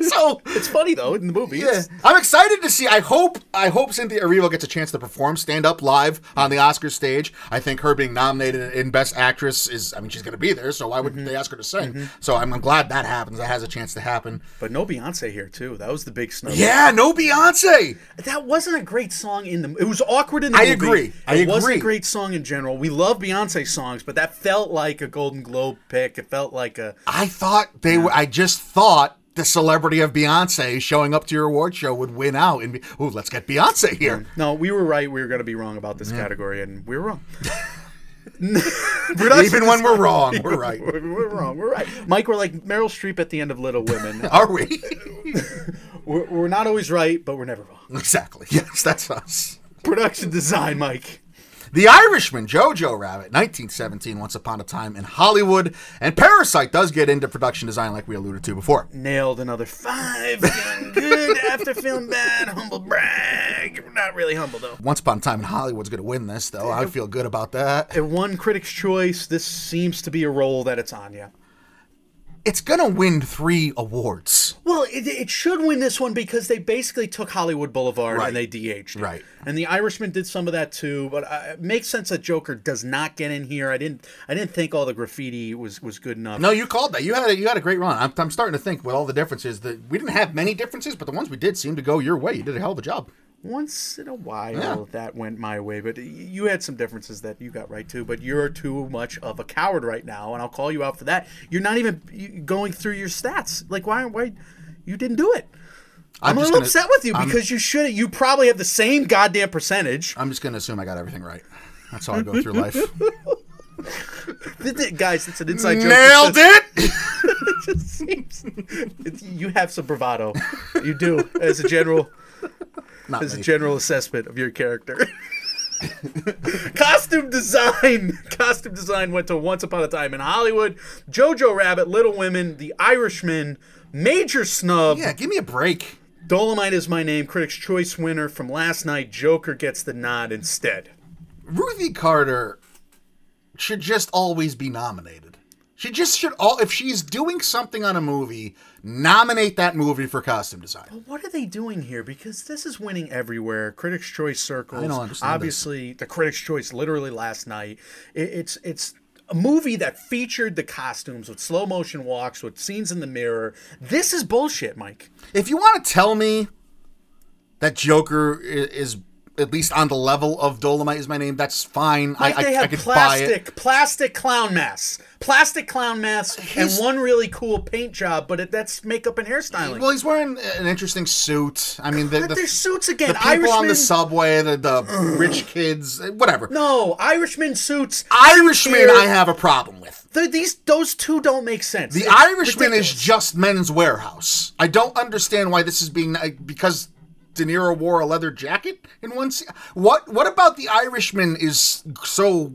So it's funny though in the movie. Yeah. I'm excited to see. I hope I hope Cynthia Erivo gets a chance to perform stand up live on the Oscars stage. I think her being nominated in Best Actress is. I mean, she's gonna be there. So why wouldn't mm-hmm. they ask her to sing? Mm-hmm. So I'm, I'm glad that happens. That has a chance to happen. But no Beyonce here too. That was the big snub. Yeah, no Beyonce. That wasn't a great. Song in the it was awkward in the I movie. Agree. I it agree. It was a great song in general. We love Beyonce songs, but that felt like a Golden Globe pick. It felt like a. I thought they yeah. were. I just thought the celebrity of Beyonce showing up to your award show would win out and be, ooh, let's get Beyonce here. No, we were right. We were going to be wrong about this yeah. category, and we were wrong. Even when we're wrong, we're right. We're wrong, we're right. Mike, we're like Meryl Streep at the end of Little Women. Are we? we're, we're not always right, but we're never wrong. Exactly. Yes, that's us. Production design, Mike. The Irishman, Jojo Rabbit, nineteen seventeen, Once Upon a Time in Hollywood, and Parasite does get into production design like we alluded to before. Nailed another five, feeling good after feeling bad, humble brag. Not really humble, though. Once Upon a Time in Hollywood's going to win this, though. I feel good about that. It won Critics' Choice. This seems to be a role that it's on, yeah. It's going to win three awards. Well, it, it should win this one because they basically took Hollywood Boulevard right. and they D H'd it. Right. And The Irishman did some of that too, but uh, it makes sense that Joker does not get in here. I didn't I didn't think all the graffiti was, was good enough. No, you called that. You had a, you had a great run. I'm, I'm starting to think with all the differences that we didn't have many differences, but the ones we did seemed to go your way. You did a hell of a job. Once in a while, yeah. that went my way, but you had some differences that you got right too. But you're too much of a coward right now, and I'll call you out for that. You're not even going through your stats. Like why? Why you didn't do it? I'm, I'm a little gonna, upset with you I'm, because you should. You probably have the same goddamn percentage. I'm just gonna assume I got everything right. That's how I go through life. Guys, it's an inside joke. Nailed it. It just seems it's, you have some bravado. You do as a general. Not as many. A general assessment of your character. Costume design. Costume design went to Once Upon a Time in Hollywood, Jojo Rabbit, Little Women, The Irishman, Major Snub. Yeah, give me a break. Dolomite Is My Name, Critics' Choice winner from last night. Joker gets the nod instead. Ruthie Carter should just always be nominated. She just should all, if she's doing something on a movie, nominate that movie for costume design. But what are they doing here? Because this is winning everywhere. Critics' Choice circles. I don't understand. Obviously, this. The Critics' Choice literally last night. It, it's it's a movie that featured the costumes with slow motion walks, with scenes in the mirror. This is bullshit, Mike. If you want to tell me that Joker is, is at least on the level of Dolomite Is My Name, that's fine. Like I, they I, have I could plastic, buy it. Plastic clown masks. Plastic clown masks he's, and one really cool paint job, but it, that's makeup and hairstyling. Well, he's wearing an interesting suit. I mean, the, the, there's suits again. The people Irishman, on the subway, the, the rich kids, whatever. No, Irishman suits. Irishman, I have a problem with. These, those two don't make sense. The it's Irishman ridiculous. Is just Men's Warehouse. I don't understand why this is being because. De Niro wore a leather jacket in one scene. What What about The Irishman is so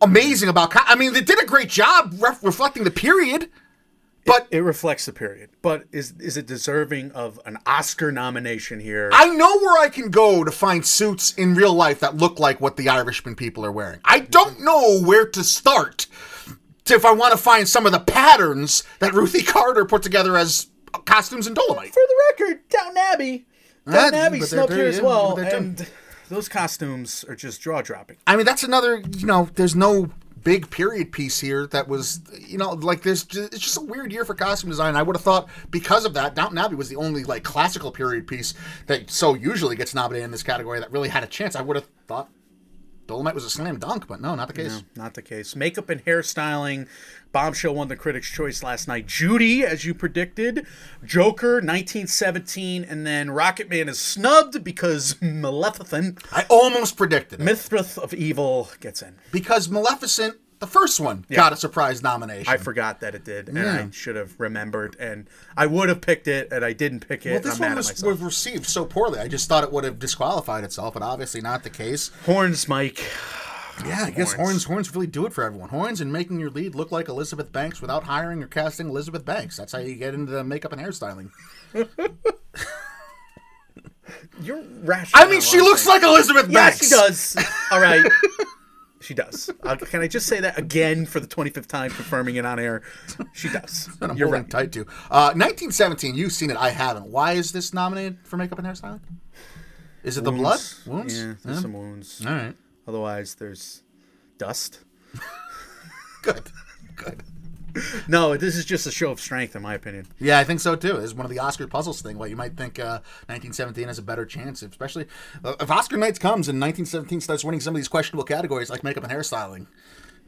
amazing about... I mean, they did a great job ref, reflecting the period, but... It, it reflects the period, but is is it deserving of an Oscar nomination here? I know where I can go to find suits in real life that look like what The Irishman people are wearing. I don't know where to start to, if I want to find some of the patterns that Ruthie Carter put together as costumes in Dolomite. For the record, Downton Abbey... Downton Abbey snubbed here as well, and those costumes are just jaw-dropping. I mean, that's another, you know, there's no big period piece here that was, you know, like this, it's just a weird year for costume design. I would have thought because of that, Downton Abbey was the only, like, classical period piece that so usually gets nominated in this category that really had a chance. I would have thought Dolomite was a slam dunk, but no, not the case. No, not the case. Makeup and hairstyling. Bombshell won the Critics' Choice last night. Judy, as you predicted. Joker, nineteen seventeen. And then Rocketman is snubbed because Maleficent. I almost predicted it. Mistress of Evil gets in. Because Maleficent, the first one, yeah. got a surprise nomination. I forgot that it did, and yeah. I should have remembered. And I would have picked it, and I didn't pick it. Well, this I'm one mad was, at myself. was received so poorly. I just thought it would have disqualified itself, but obviously not the case. Horns, Mike. Yeah, I guess horns. horns horns really do it for everyone. Horns and making your lead look like Elizabeth Banks without hiring or casting Elizabeth Banks. That's how you get into the makeup and hairstyling. You're rational. I mean, she looks things. like Elizabeth yeah, Banks. Yeah, she does. All right. She does. Uh, can I just say that again for the twenty-fifth time, confirming it on air? She does. And I'm You're holding right. tight to. Uh, nineteen seventeen, you've seen it. I haven't. Why is this nominated for makeup and hairstyling? Is it wounds. the blood? Wounds? Yeah, there's yeah. some wounds. All right. Otherwise, there's dust. Good. Good. No, this is just a show of strength, in my opinion. Yeah, I think so, too. It's one of the Oscar puzzles thing. Well, you might think uh, nineteen seventeen has a better chance, especially uh, if Oscar night comes and nineteen seventeen starts winning some of these questionable categories like makeup and hairstyling.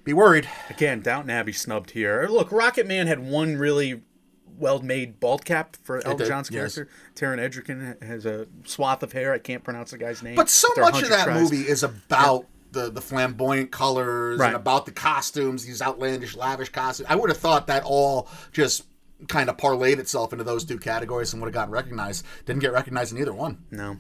Be worried. Again, Downton Abbey snubbed here. Look, Rocketman had one really well-made bald cap for Elton John's character. Yes. Taron Egerton has a swath of hair. I can't pronounce the guy's name. But so much of that tries. movie is about... Yeah. The, the flamboyant colors right. and about the costumes, these outlandish, lavish costumes. I would have thought that all just kind of parlayed itself into those two categories and would have gotten recognized. Didn't get recognized in either one. No.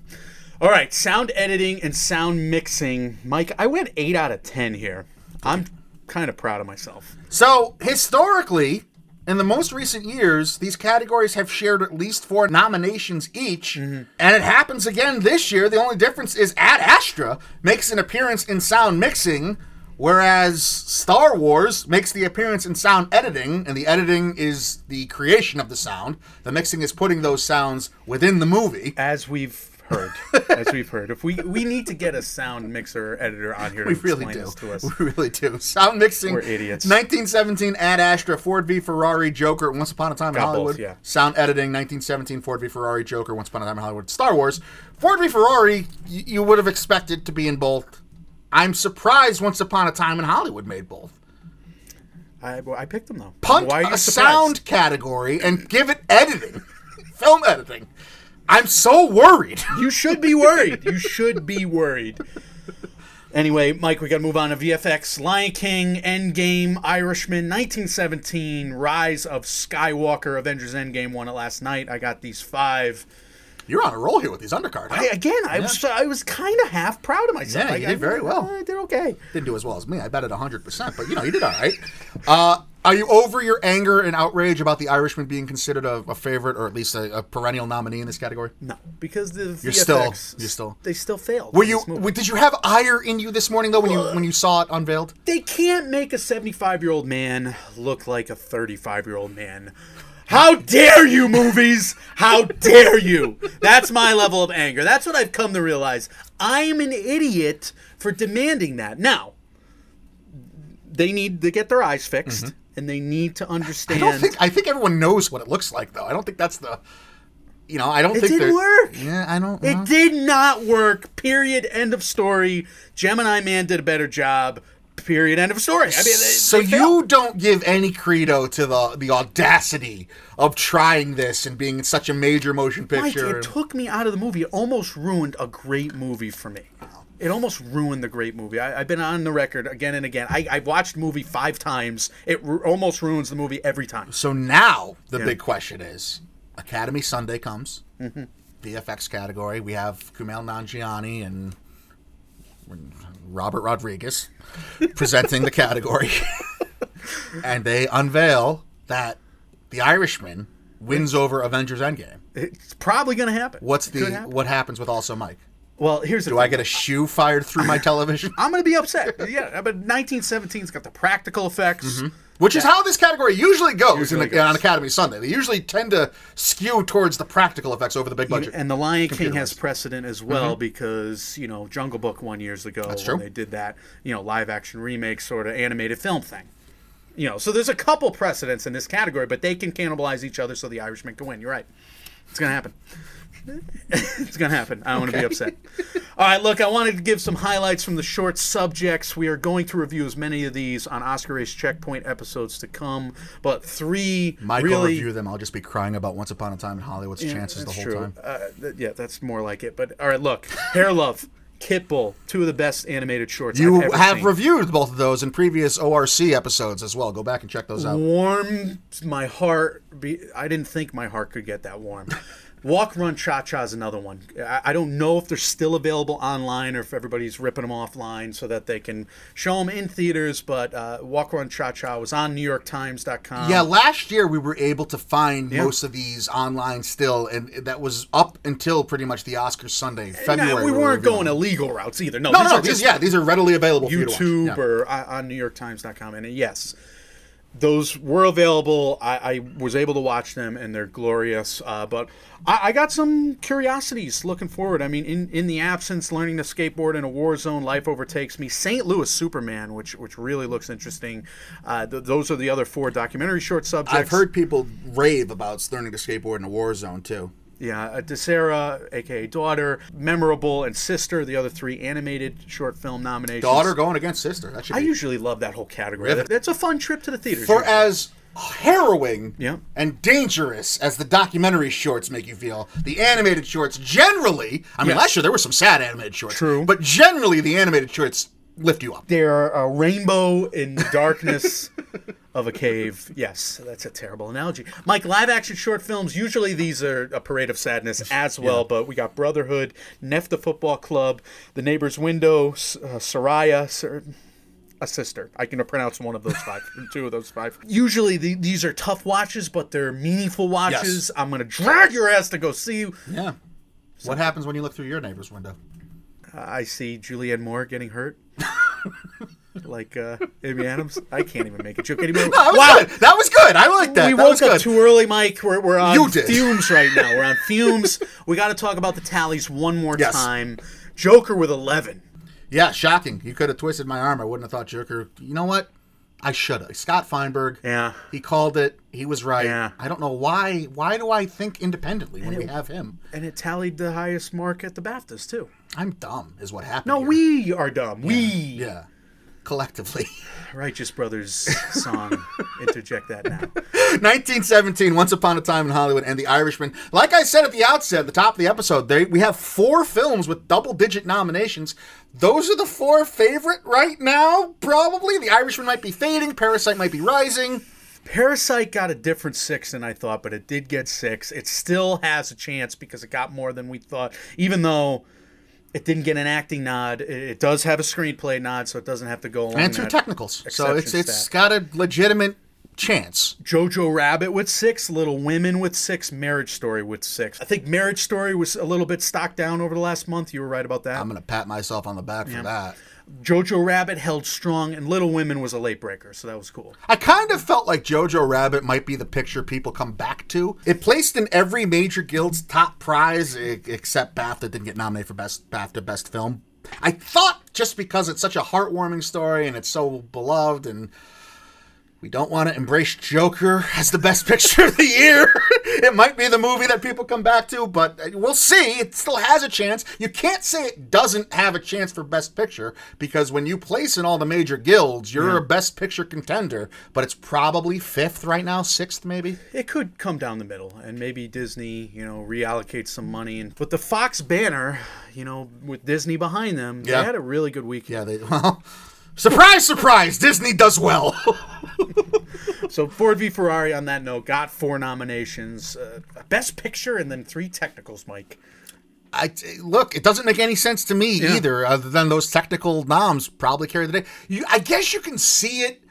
All right, sound editing and sound mixing. Mike, I went eight out of ten here. I'm kind of proud of myself. So, historically, in the most recent years, these categories have shared at least four nominations each, mm-hmm. and it happens again this year. The only difference is Ad Astra makes an appearance in sound mixing, whereas Star Wars makes the appearance in sound editing, and the editing is the creation of the sound. The mixing is putting those sounds within the movie. As we've heard. As we've heard. If we, we need to get a sound mixer editor on here to we explain really do. This to us. We really do. Sound mixing. We're idiots. nineteen seventeen, Ad Astra, Ford v. Ferrari, Joker, Once Upon a Time Got in Hollywood. Both, yeah. Sound editing, nineteen seventeen, Ford v. Ferrari, Joker, Once Upon a Time in Hollywood, Star Wars. Ford v. Ferrari, y- you would have expected to be in both. I'm surprised Once Upon a Time in Hollywood made both. I, well, I picked them, though. Punt Why are you a surprised? Sound category and give it editing. Film editing. I'm so worried. You should be worried. You should be worried. Anyway, Mike, we got to move on to V F X. Lion King, Endgame, Irishman, nineteen seventeen, Rise of Skywalker, Avengers Endgame won it last night. I got these five. You're on a roll here with these undercards. Huh? I, again, yeah. I was I was kind of half proud of myself. Yeah, you I, did I, very well. I did okay. Didn't do as well as me. I batted one hundred percent, but, you know, you did all right. Uh, are you over your anger and outrage about the Irishman being considered a, a favorite or at least a, a perennial nominee in this category? No, because the you're V F X, still, you're still, they still failed. Were you? Did you have ire in you this morning, though, when you when you saw it unveiled? They can't make a seventy-five-year-old man look like a thirty-five-year-old man. How dare you, movies? How dare you? That's my level of anger. That's what I've come to realize. I'm an idiot for demanding that. Now, they need to get their eyes fixed, mm-hmm. and they need to understand. I don't think, I think everyone knows what it looks like, though. I don't think that's the, you know, I don't it think It didn't work. Yeah, I don't know. It did not work. Period. End of story. Gemini Man did a better job. Period. End of story. I mean, they, so they you don't give any credo to the the audacity of trying this and being such a major motion picture. Mike, it took me out of the movie. It almost ruined a great movie for me. It almost ruined the great movie. I, I've been on the record again and again. I, I've watched the movie five times. It ru- almost ruins the movie every time. So now the yeah. big question is, Academy Sunday comes, mm-hmm. V F X category. We have Kumail Nanjiani and Robert Rodriguez presenting the category, and they unveil that The Irishman wins over Avengers Endgame. It's probably going to happen. What's the happen. What happens with Also Mike? Well, here's the Do thing. I get a shoe fired through my television? I'm going to be upset. Yeah, but nineteen seventeen's got the practical effects. Mm-hmm. Which yeah. is how this category usually goes, usually in the, goes on Academy Sunday. They usually tend to skew towards the practical effects over the big budget. And The Lion King has precedent as well, mm-hmm. because, you know, Jungle Book one years ago That's when true. They did that, you know, live action remake sort of animated film thing. You know, so there's a couple precedents in this category, but they can cannibalize each other so The Irishman can win. You're right. It's going to happen. It's going to happen. I don't okay. want to be upset. All right, look, I wanted to give some highlights from the short subjects. We are going to review as many of these on Oscar Race Checkpoint episodes to come, but three Mike really... Mike will review them. I'll just be crying about Once Upon a Time in Hollywood's yeah, chances the whole true. Time. Uh, th- yeah, that's more like it. But all right, look, Hair Love, Kit Bull, two of the best animated shorts you I've ever have seen. Reviewed both of those in previous O R C episodes as well. Go back and check those out. Warms my heart. Be- I didn't think my heart could get that warm. Walk, Run, Cha-Cha is another one. I don't know if they're still available online or if everybody's ripping them offline so that they can show them in theaters, but uh, Walk, Run, Cha-Cha was on New York Times dot com. Yeah, last year we were able to find yeah. most of these online still, and that was up until pretty much the Oscars Sunday, February. No, we weren't we were going illegal routes either. No, no, these no, are these, yeah, these are readily available YouTube for you to watch. Yeah. or on New York Times dot com, and yes. Those were available. I, I was able to watch them, and they're glorious. Uh, but I, I got some curiosities looking forward. I mean, in, in the absence, learning to skateboard in a war zone, life overtakes me. Saint Louis Superman, which which really looks interesting. Uh, th- those are the other four documentary short subjects. I've heard people rave about learning to skateboard in a war zone, too. Yeah, Desera, a k a. Daughter, Memorable, and Sister, the other three animated short film nominations. Daughter going against Sister. That should be... I usually love that whole category. Really? That's a fun trip to the theaters. For usually. As harrowing yeah. and dangerous as the documentary shorts make you feel, the animated shorts generally, I mean, yes. last year there were some sad animated shorts. True. But generally, the animated shorts lift you up. They're a rainbow in darkness of a cave. Yes, that's a terrible analogy. Mike, live action short films, usually these are a parade of sadness as well, yeah. But we got Brotherhood, Neff the Football Club, The Neighbor's Window, uh, Soraya, Sir, A Sister. I can pronounce one of those five, two of those five. Usually the, these are tough watches, but they're meaningful watches. Yes. I'm going to drag your ass to go see you. Yeah. So, what happens when you look through your neighbor's window? I see Julianne Moore getting hurt. Like uh, Amy Adams. I can't even make a joke anymore. No, that was wow, good. That was good. I like that. We that woke was up good. too early, Mike. We're, we're on you did. fumes right now. We're on fumes. We got to talk about the tallies one more yes. time. Joker with eleven. Yeah, shocking. You could have twisted my arm. I wouldn't have thought Joker. You know what? I should have. Scott Feinberg. Yeah. He called it. He was right. Yeah. I don't know why. Why do I think independently when it, we have him? And it tallied the highest mark at the BAFTAs, too. I'm dumb is what happened. No, here. we are dumb. Yeah. We. Yeah. Collectively. Righteous Brothers song. Interject that now. nineteen seventeen, Once Upon a Time in Hollywood, and The Irishman. Like I said at the outset, at the top of the episode, they, we have four films with double-digit nominations. Those are the four favorite right now, probably. The Irishman might be fading. Parasite might be rising. Parasite got a different six than I thought, but it did get six. It still has a chance because it got more than we thought, even though... It didn't get an acting nod. It does have a screenplay nod, so it doesn't have to go along. And two technicals. So it's it's stat. got a legitimate chance. Jojo Rabbit with six, Little Women with six, Marriage Story with six. I think Marriage Story was a little bit stocked down over the last month. You were right about that. I'm going to pat myself on the back yeah. for that. Jojo Rabbit held strong, and Little Women was a late breaker, so that was cool. I kind of felt like Jojo Rabbit might be the picture people come back to. It placed in every major guild's top prize, except BAFTA. Didn't get nominated for best BAFTA Best Film. I thought just because it's such a heartwarming story, and it's so beloved, and we don't want to embrace Joker as the best picture of the year. It might be the movie that people come back to, but we'll see. It still has a chance. You can't say it doesn't have a chance for best picture because when you place in all the major guilds, you're yeah. a best picture contender, but it's probably fifth right now, sixth maybe. It could come down the middle and maybe Disney, you know, reallocates some money. And But the Fox banner, you know, with Disney behind them, yeah. they had a really good weekend. Yeah, they, well... Surprise, surprise, Disney does well. So Ford v. Ferrari, on that note, got four nominations. Uh, Best Picture and then three technicals, Mike. I, look, it doesn't make any sense to me yeah. either, other than those technical noms probably carry the day. You, I guess you can see it.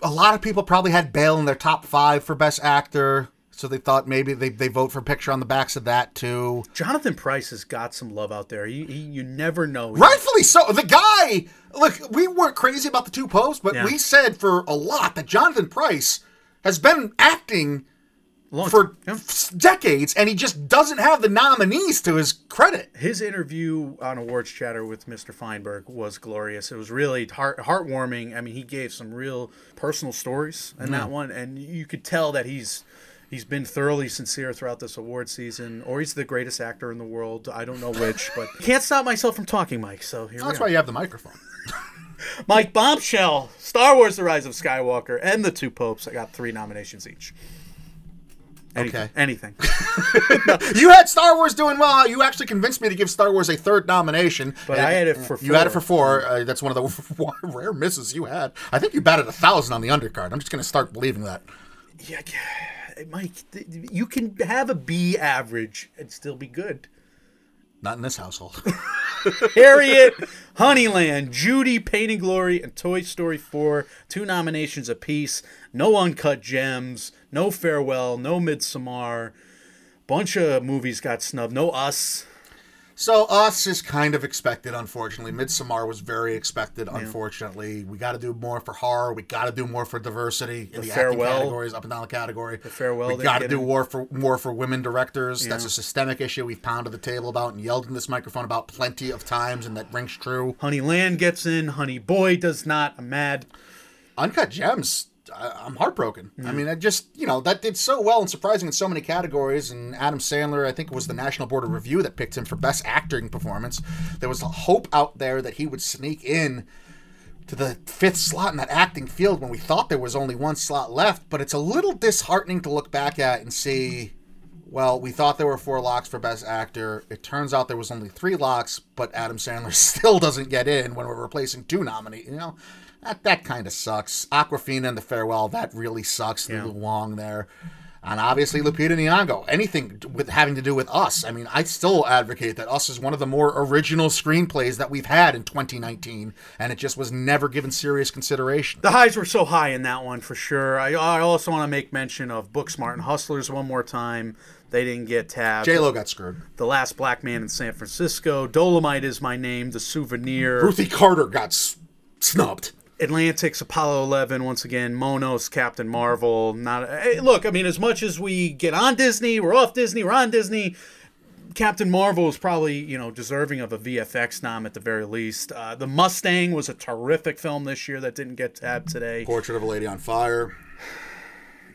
A lot of people probably had Bale in their top five for Best Actor. So they thought maybe they they vote for a picture on the backs of that, too. Jonathan Pryce has got some love out there. He, he, you never know. Rightfully so. The guy, look, we weren't crazy about The Two Popes, but yeah. we said for a lot that Jonathan Pryce has been acting Long for yeah. decades, and he just doesn't have the nominees to his credit. His interview on Awards Chatter with Mister Feinberg was glorious. It was really heart heartwarming. I mean, he gave some real personal stories in mm. that one, and you could tell that he's... He's been thoroughly sincere throughout this award season, or he's the greatest actor in the world. I don't know which, but can't stop myself from talking, Mike, so here oh, we That's are. why you have the microphone. Mike, Bombshell, Star Wars The Rise of Skywalker, and The Two Popes. I got three nominations each. Anything, okay. Anything. No. You had Star Wars doing well. You actually convinced me to give Star Wars a third nomination. But and I had it for four. You had it for four. Uh, that's one of the rare misses you had. I think you batted a thousand on the undercard. I'm just going to start believing that. Yeah, yeah. Mike, you can have a B average and still be good. Not in this household. Harriet, Honeyland, Judy, Pain and Glory, and Toy Story four. Two nominations apiece. No Uncut Gems. No Farewell. No Midsommar. Bunch of movies got snubbed. No Us. So Us is kind of expected, unfortunately. Midsommar was very expected, yeah. unfortunately. We got to do more for horror. We got to do more for diversity in the, the acting categories, up and down the category. The Farewell. We got to do more for more for women directors. Yeah. That's a systemic issue we've pounded the table about and yelled in this microphone about plenty of times, and that rings true. Honeyland gets in. Honey Boy does not. I'm mad. Uncut Gems. I'm heartbroken. Mm-hmm. I mean, I just, you know, that did so well and surprising in so many categories. And Adam Sandler, I think it was the National Board of Review that picked him for best acting performance. There was a hope out there that he would sneak in to the fifth slot in that acting field when we thought there was only one slot left. But it's a little disheartening to look back at and see, well, we thought there were four locks for best actor. It turns out there was only three locks, but Adam Sandler still doesn't get in when we're replacing two nominees, you know? that, that kind of sucks. Awkwafina and The Farewell, that really sucks. Yeah. Lulu Wong there. And obviously Lupita Nyong'o, anything with having to do with Us. I mean, I still advocate that Us is one of the more original screenplays that we've had in twenty nineteen, and it just was never given serious consideration. The highs were so high in that one, for sure. I, I also want to make mention of Booksmart and Hustlers one more time. They didn't get tabbed. J-Lo got screwed. The Last Black Man in San Francisco. Dolomite Is My Name, The Souvenir. Ruthie Carter got s- snubbed. Atlantic's Apollo eleven, once again, Monos, Captain Marvel. Not hey, look, I mean, as much as we get on Disney, we're off Disney, we're on Disney, Captain Marvel is probably, you know, deserving of a V F X nom at the very least. Uh, The Mustang was a terrific film this year that didn't get tabbed today. Portrait of a Lady on Fire.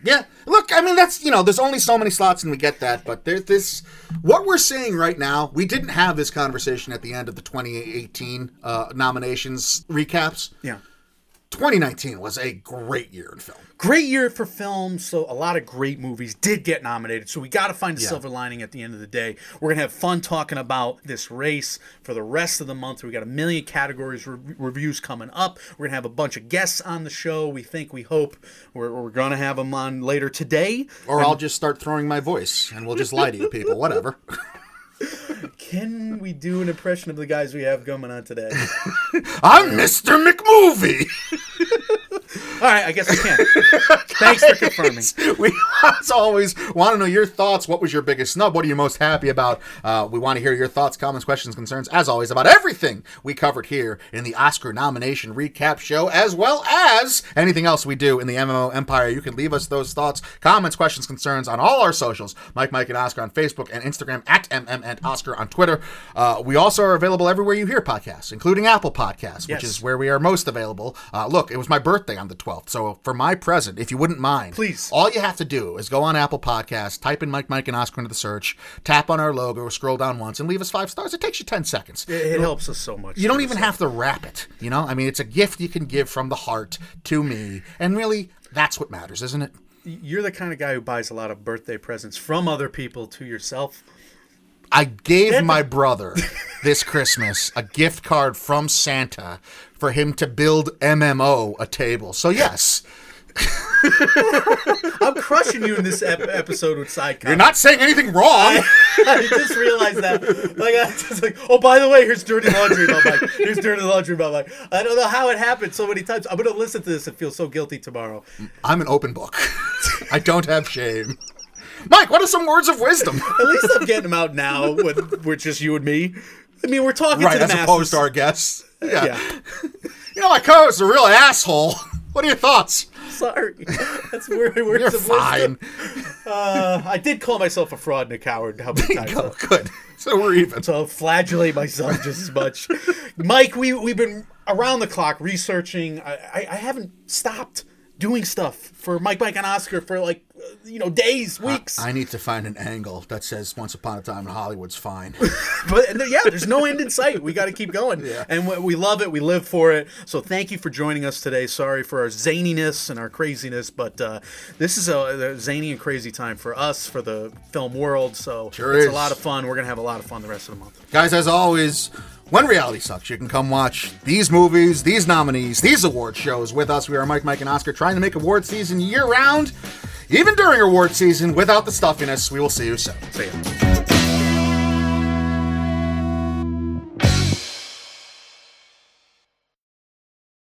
Yeah, look, I mean, that's, you know, there's only so many slots and we get that, but there, this, what we're seeing right now, we didn't have this conversation at the end of the twenty eighteen uh, nominations recaps. Yeah. twenty nineteen was a great year in film. Great year for film, so a lot of great movies did get nominated, so we got to find a yeah. silver lining at the end of the day. We're going to have fun talking about this race for the rest of the month. We got a million categories re- reviews coming up. We're going to have a bunch of guests on the show. We think, we hope, we're, we're going to have them on later today. Or and- I'll just start throwing my voice, and we'll just lie to you people, whatever. Can we do an impression of the guys we have coming on today? I'm Mister McMovie. All right, I guess I can. Thanks for confirming. We, as always, want to know your thoughts. What was your biggest snub? What are you most happy about? Uh, we want to hear your thoughts, comments, questions, concerns, as always, about everything we covered here in the Oscar nomination recap show, as well as anything else we do in the M M O Empire. You can leave us those thoughts, comments, questions, concerns on all our socials. Mike, Mike, and Oscar on Facebook and Instagram, at M M and Oscar on Twitter. Uh, we also are available everywhere you hear podcasts, including Apple Podcasts, which yes. is where we are most available. Uh, look, it was my birthday on the twelfth, so for my present, if you wouldn't mind, please, all you have to do is go on Apple Podcasts, type in Mike, Mike, and Oscar into the search, tap on our logo, scroll down once, and leave us five stars. It takes you ten seconds. It, it helps us so much. You don't even have to wrap it, you know? I mean, it's a gift you can give from the heart to me, and really, that's what matters, isn't it? You're the kind of guy who buys a lot of birthday presents from other people to yourself. I gave my brother this Christmas a gift card from Santa for him to build M M O a table. So, yes. I'm crushing you in this ep- episode with side comments. You're not saying anything wrong. I, I just realized that. Like, I just like, oh, by the way, here's dirty laundry about Mike. Here's dirty laundry about Mike. I don't know how it happened so many times. I'm going to listen to this and feel so guilty tomorrow. I'm an open book. I don't have shame. Mike, what are some words of wisdom? At least I'm getting them out now when we're just you and me. I mean, we're talking right, to the masses. Right, as opposed to our guests. Yeah. yeah. You know, my co-host's a real asshole. What are your thoughts? Sorry. That's weird. You're fine. Uh, I did call myself a fraud and a coward. How many times? Oh, good. So we're even. So I'll flagellate myself just as much. Mike, we, we've been around the clock researching. I, I, I haven't stopped doing stuff for Mike, Mike, and Oscar for like, you know, days, weeks. I, I need to find an angle that says Once Upon a Time in Hollywood's fine. But yeah, there's no end in sight. We got to keep going. Yeah. And we, we love it. We live for it. So thank you for joining us today. Sorry for our zaniness and our craziness, but uh, this is a, a zany and crazy time for us, for the film world. So sure it's is. a lot of fun. We're going to have a lot of fun the rest of the month. Guys, as always, when reality sucks, you can come watch these movies, these nominees, these award shows with us. We are Mike, Mike, and Oscar, trying to make award season year-round, even during award season, without the stuffiness. We will see you soon. See ya.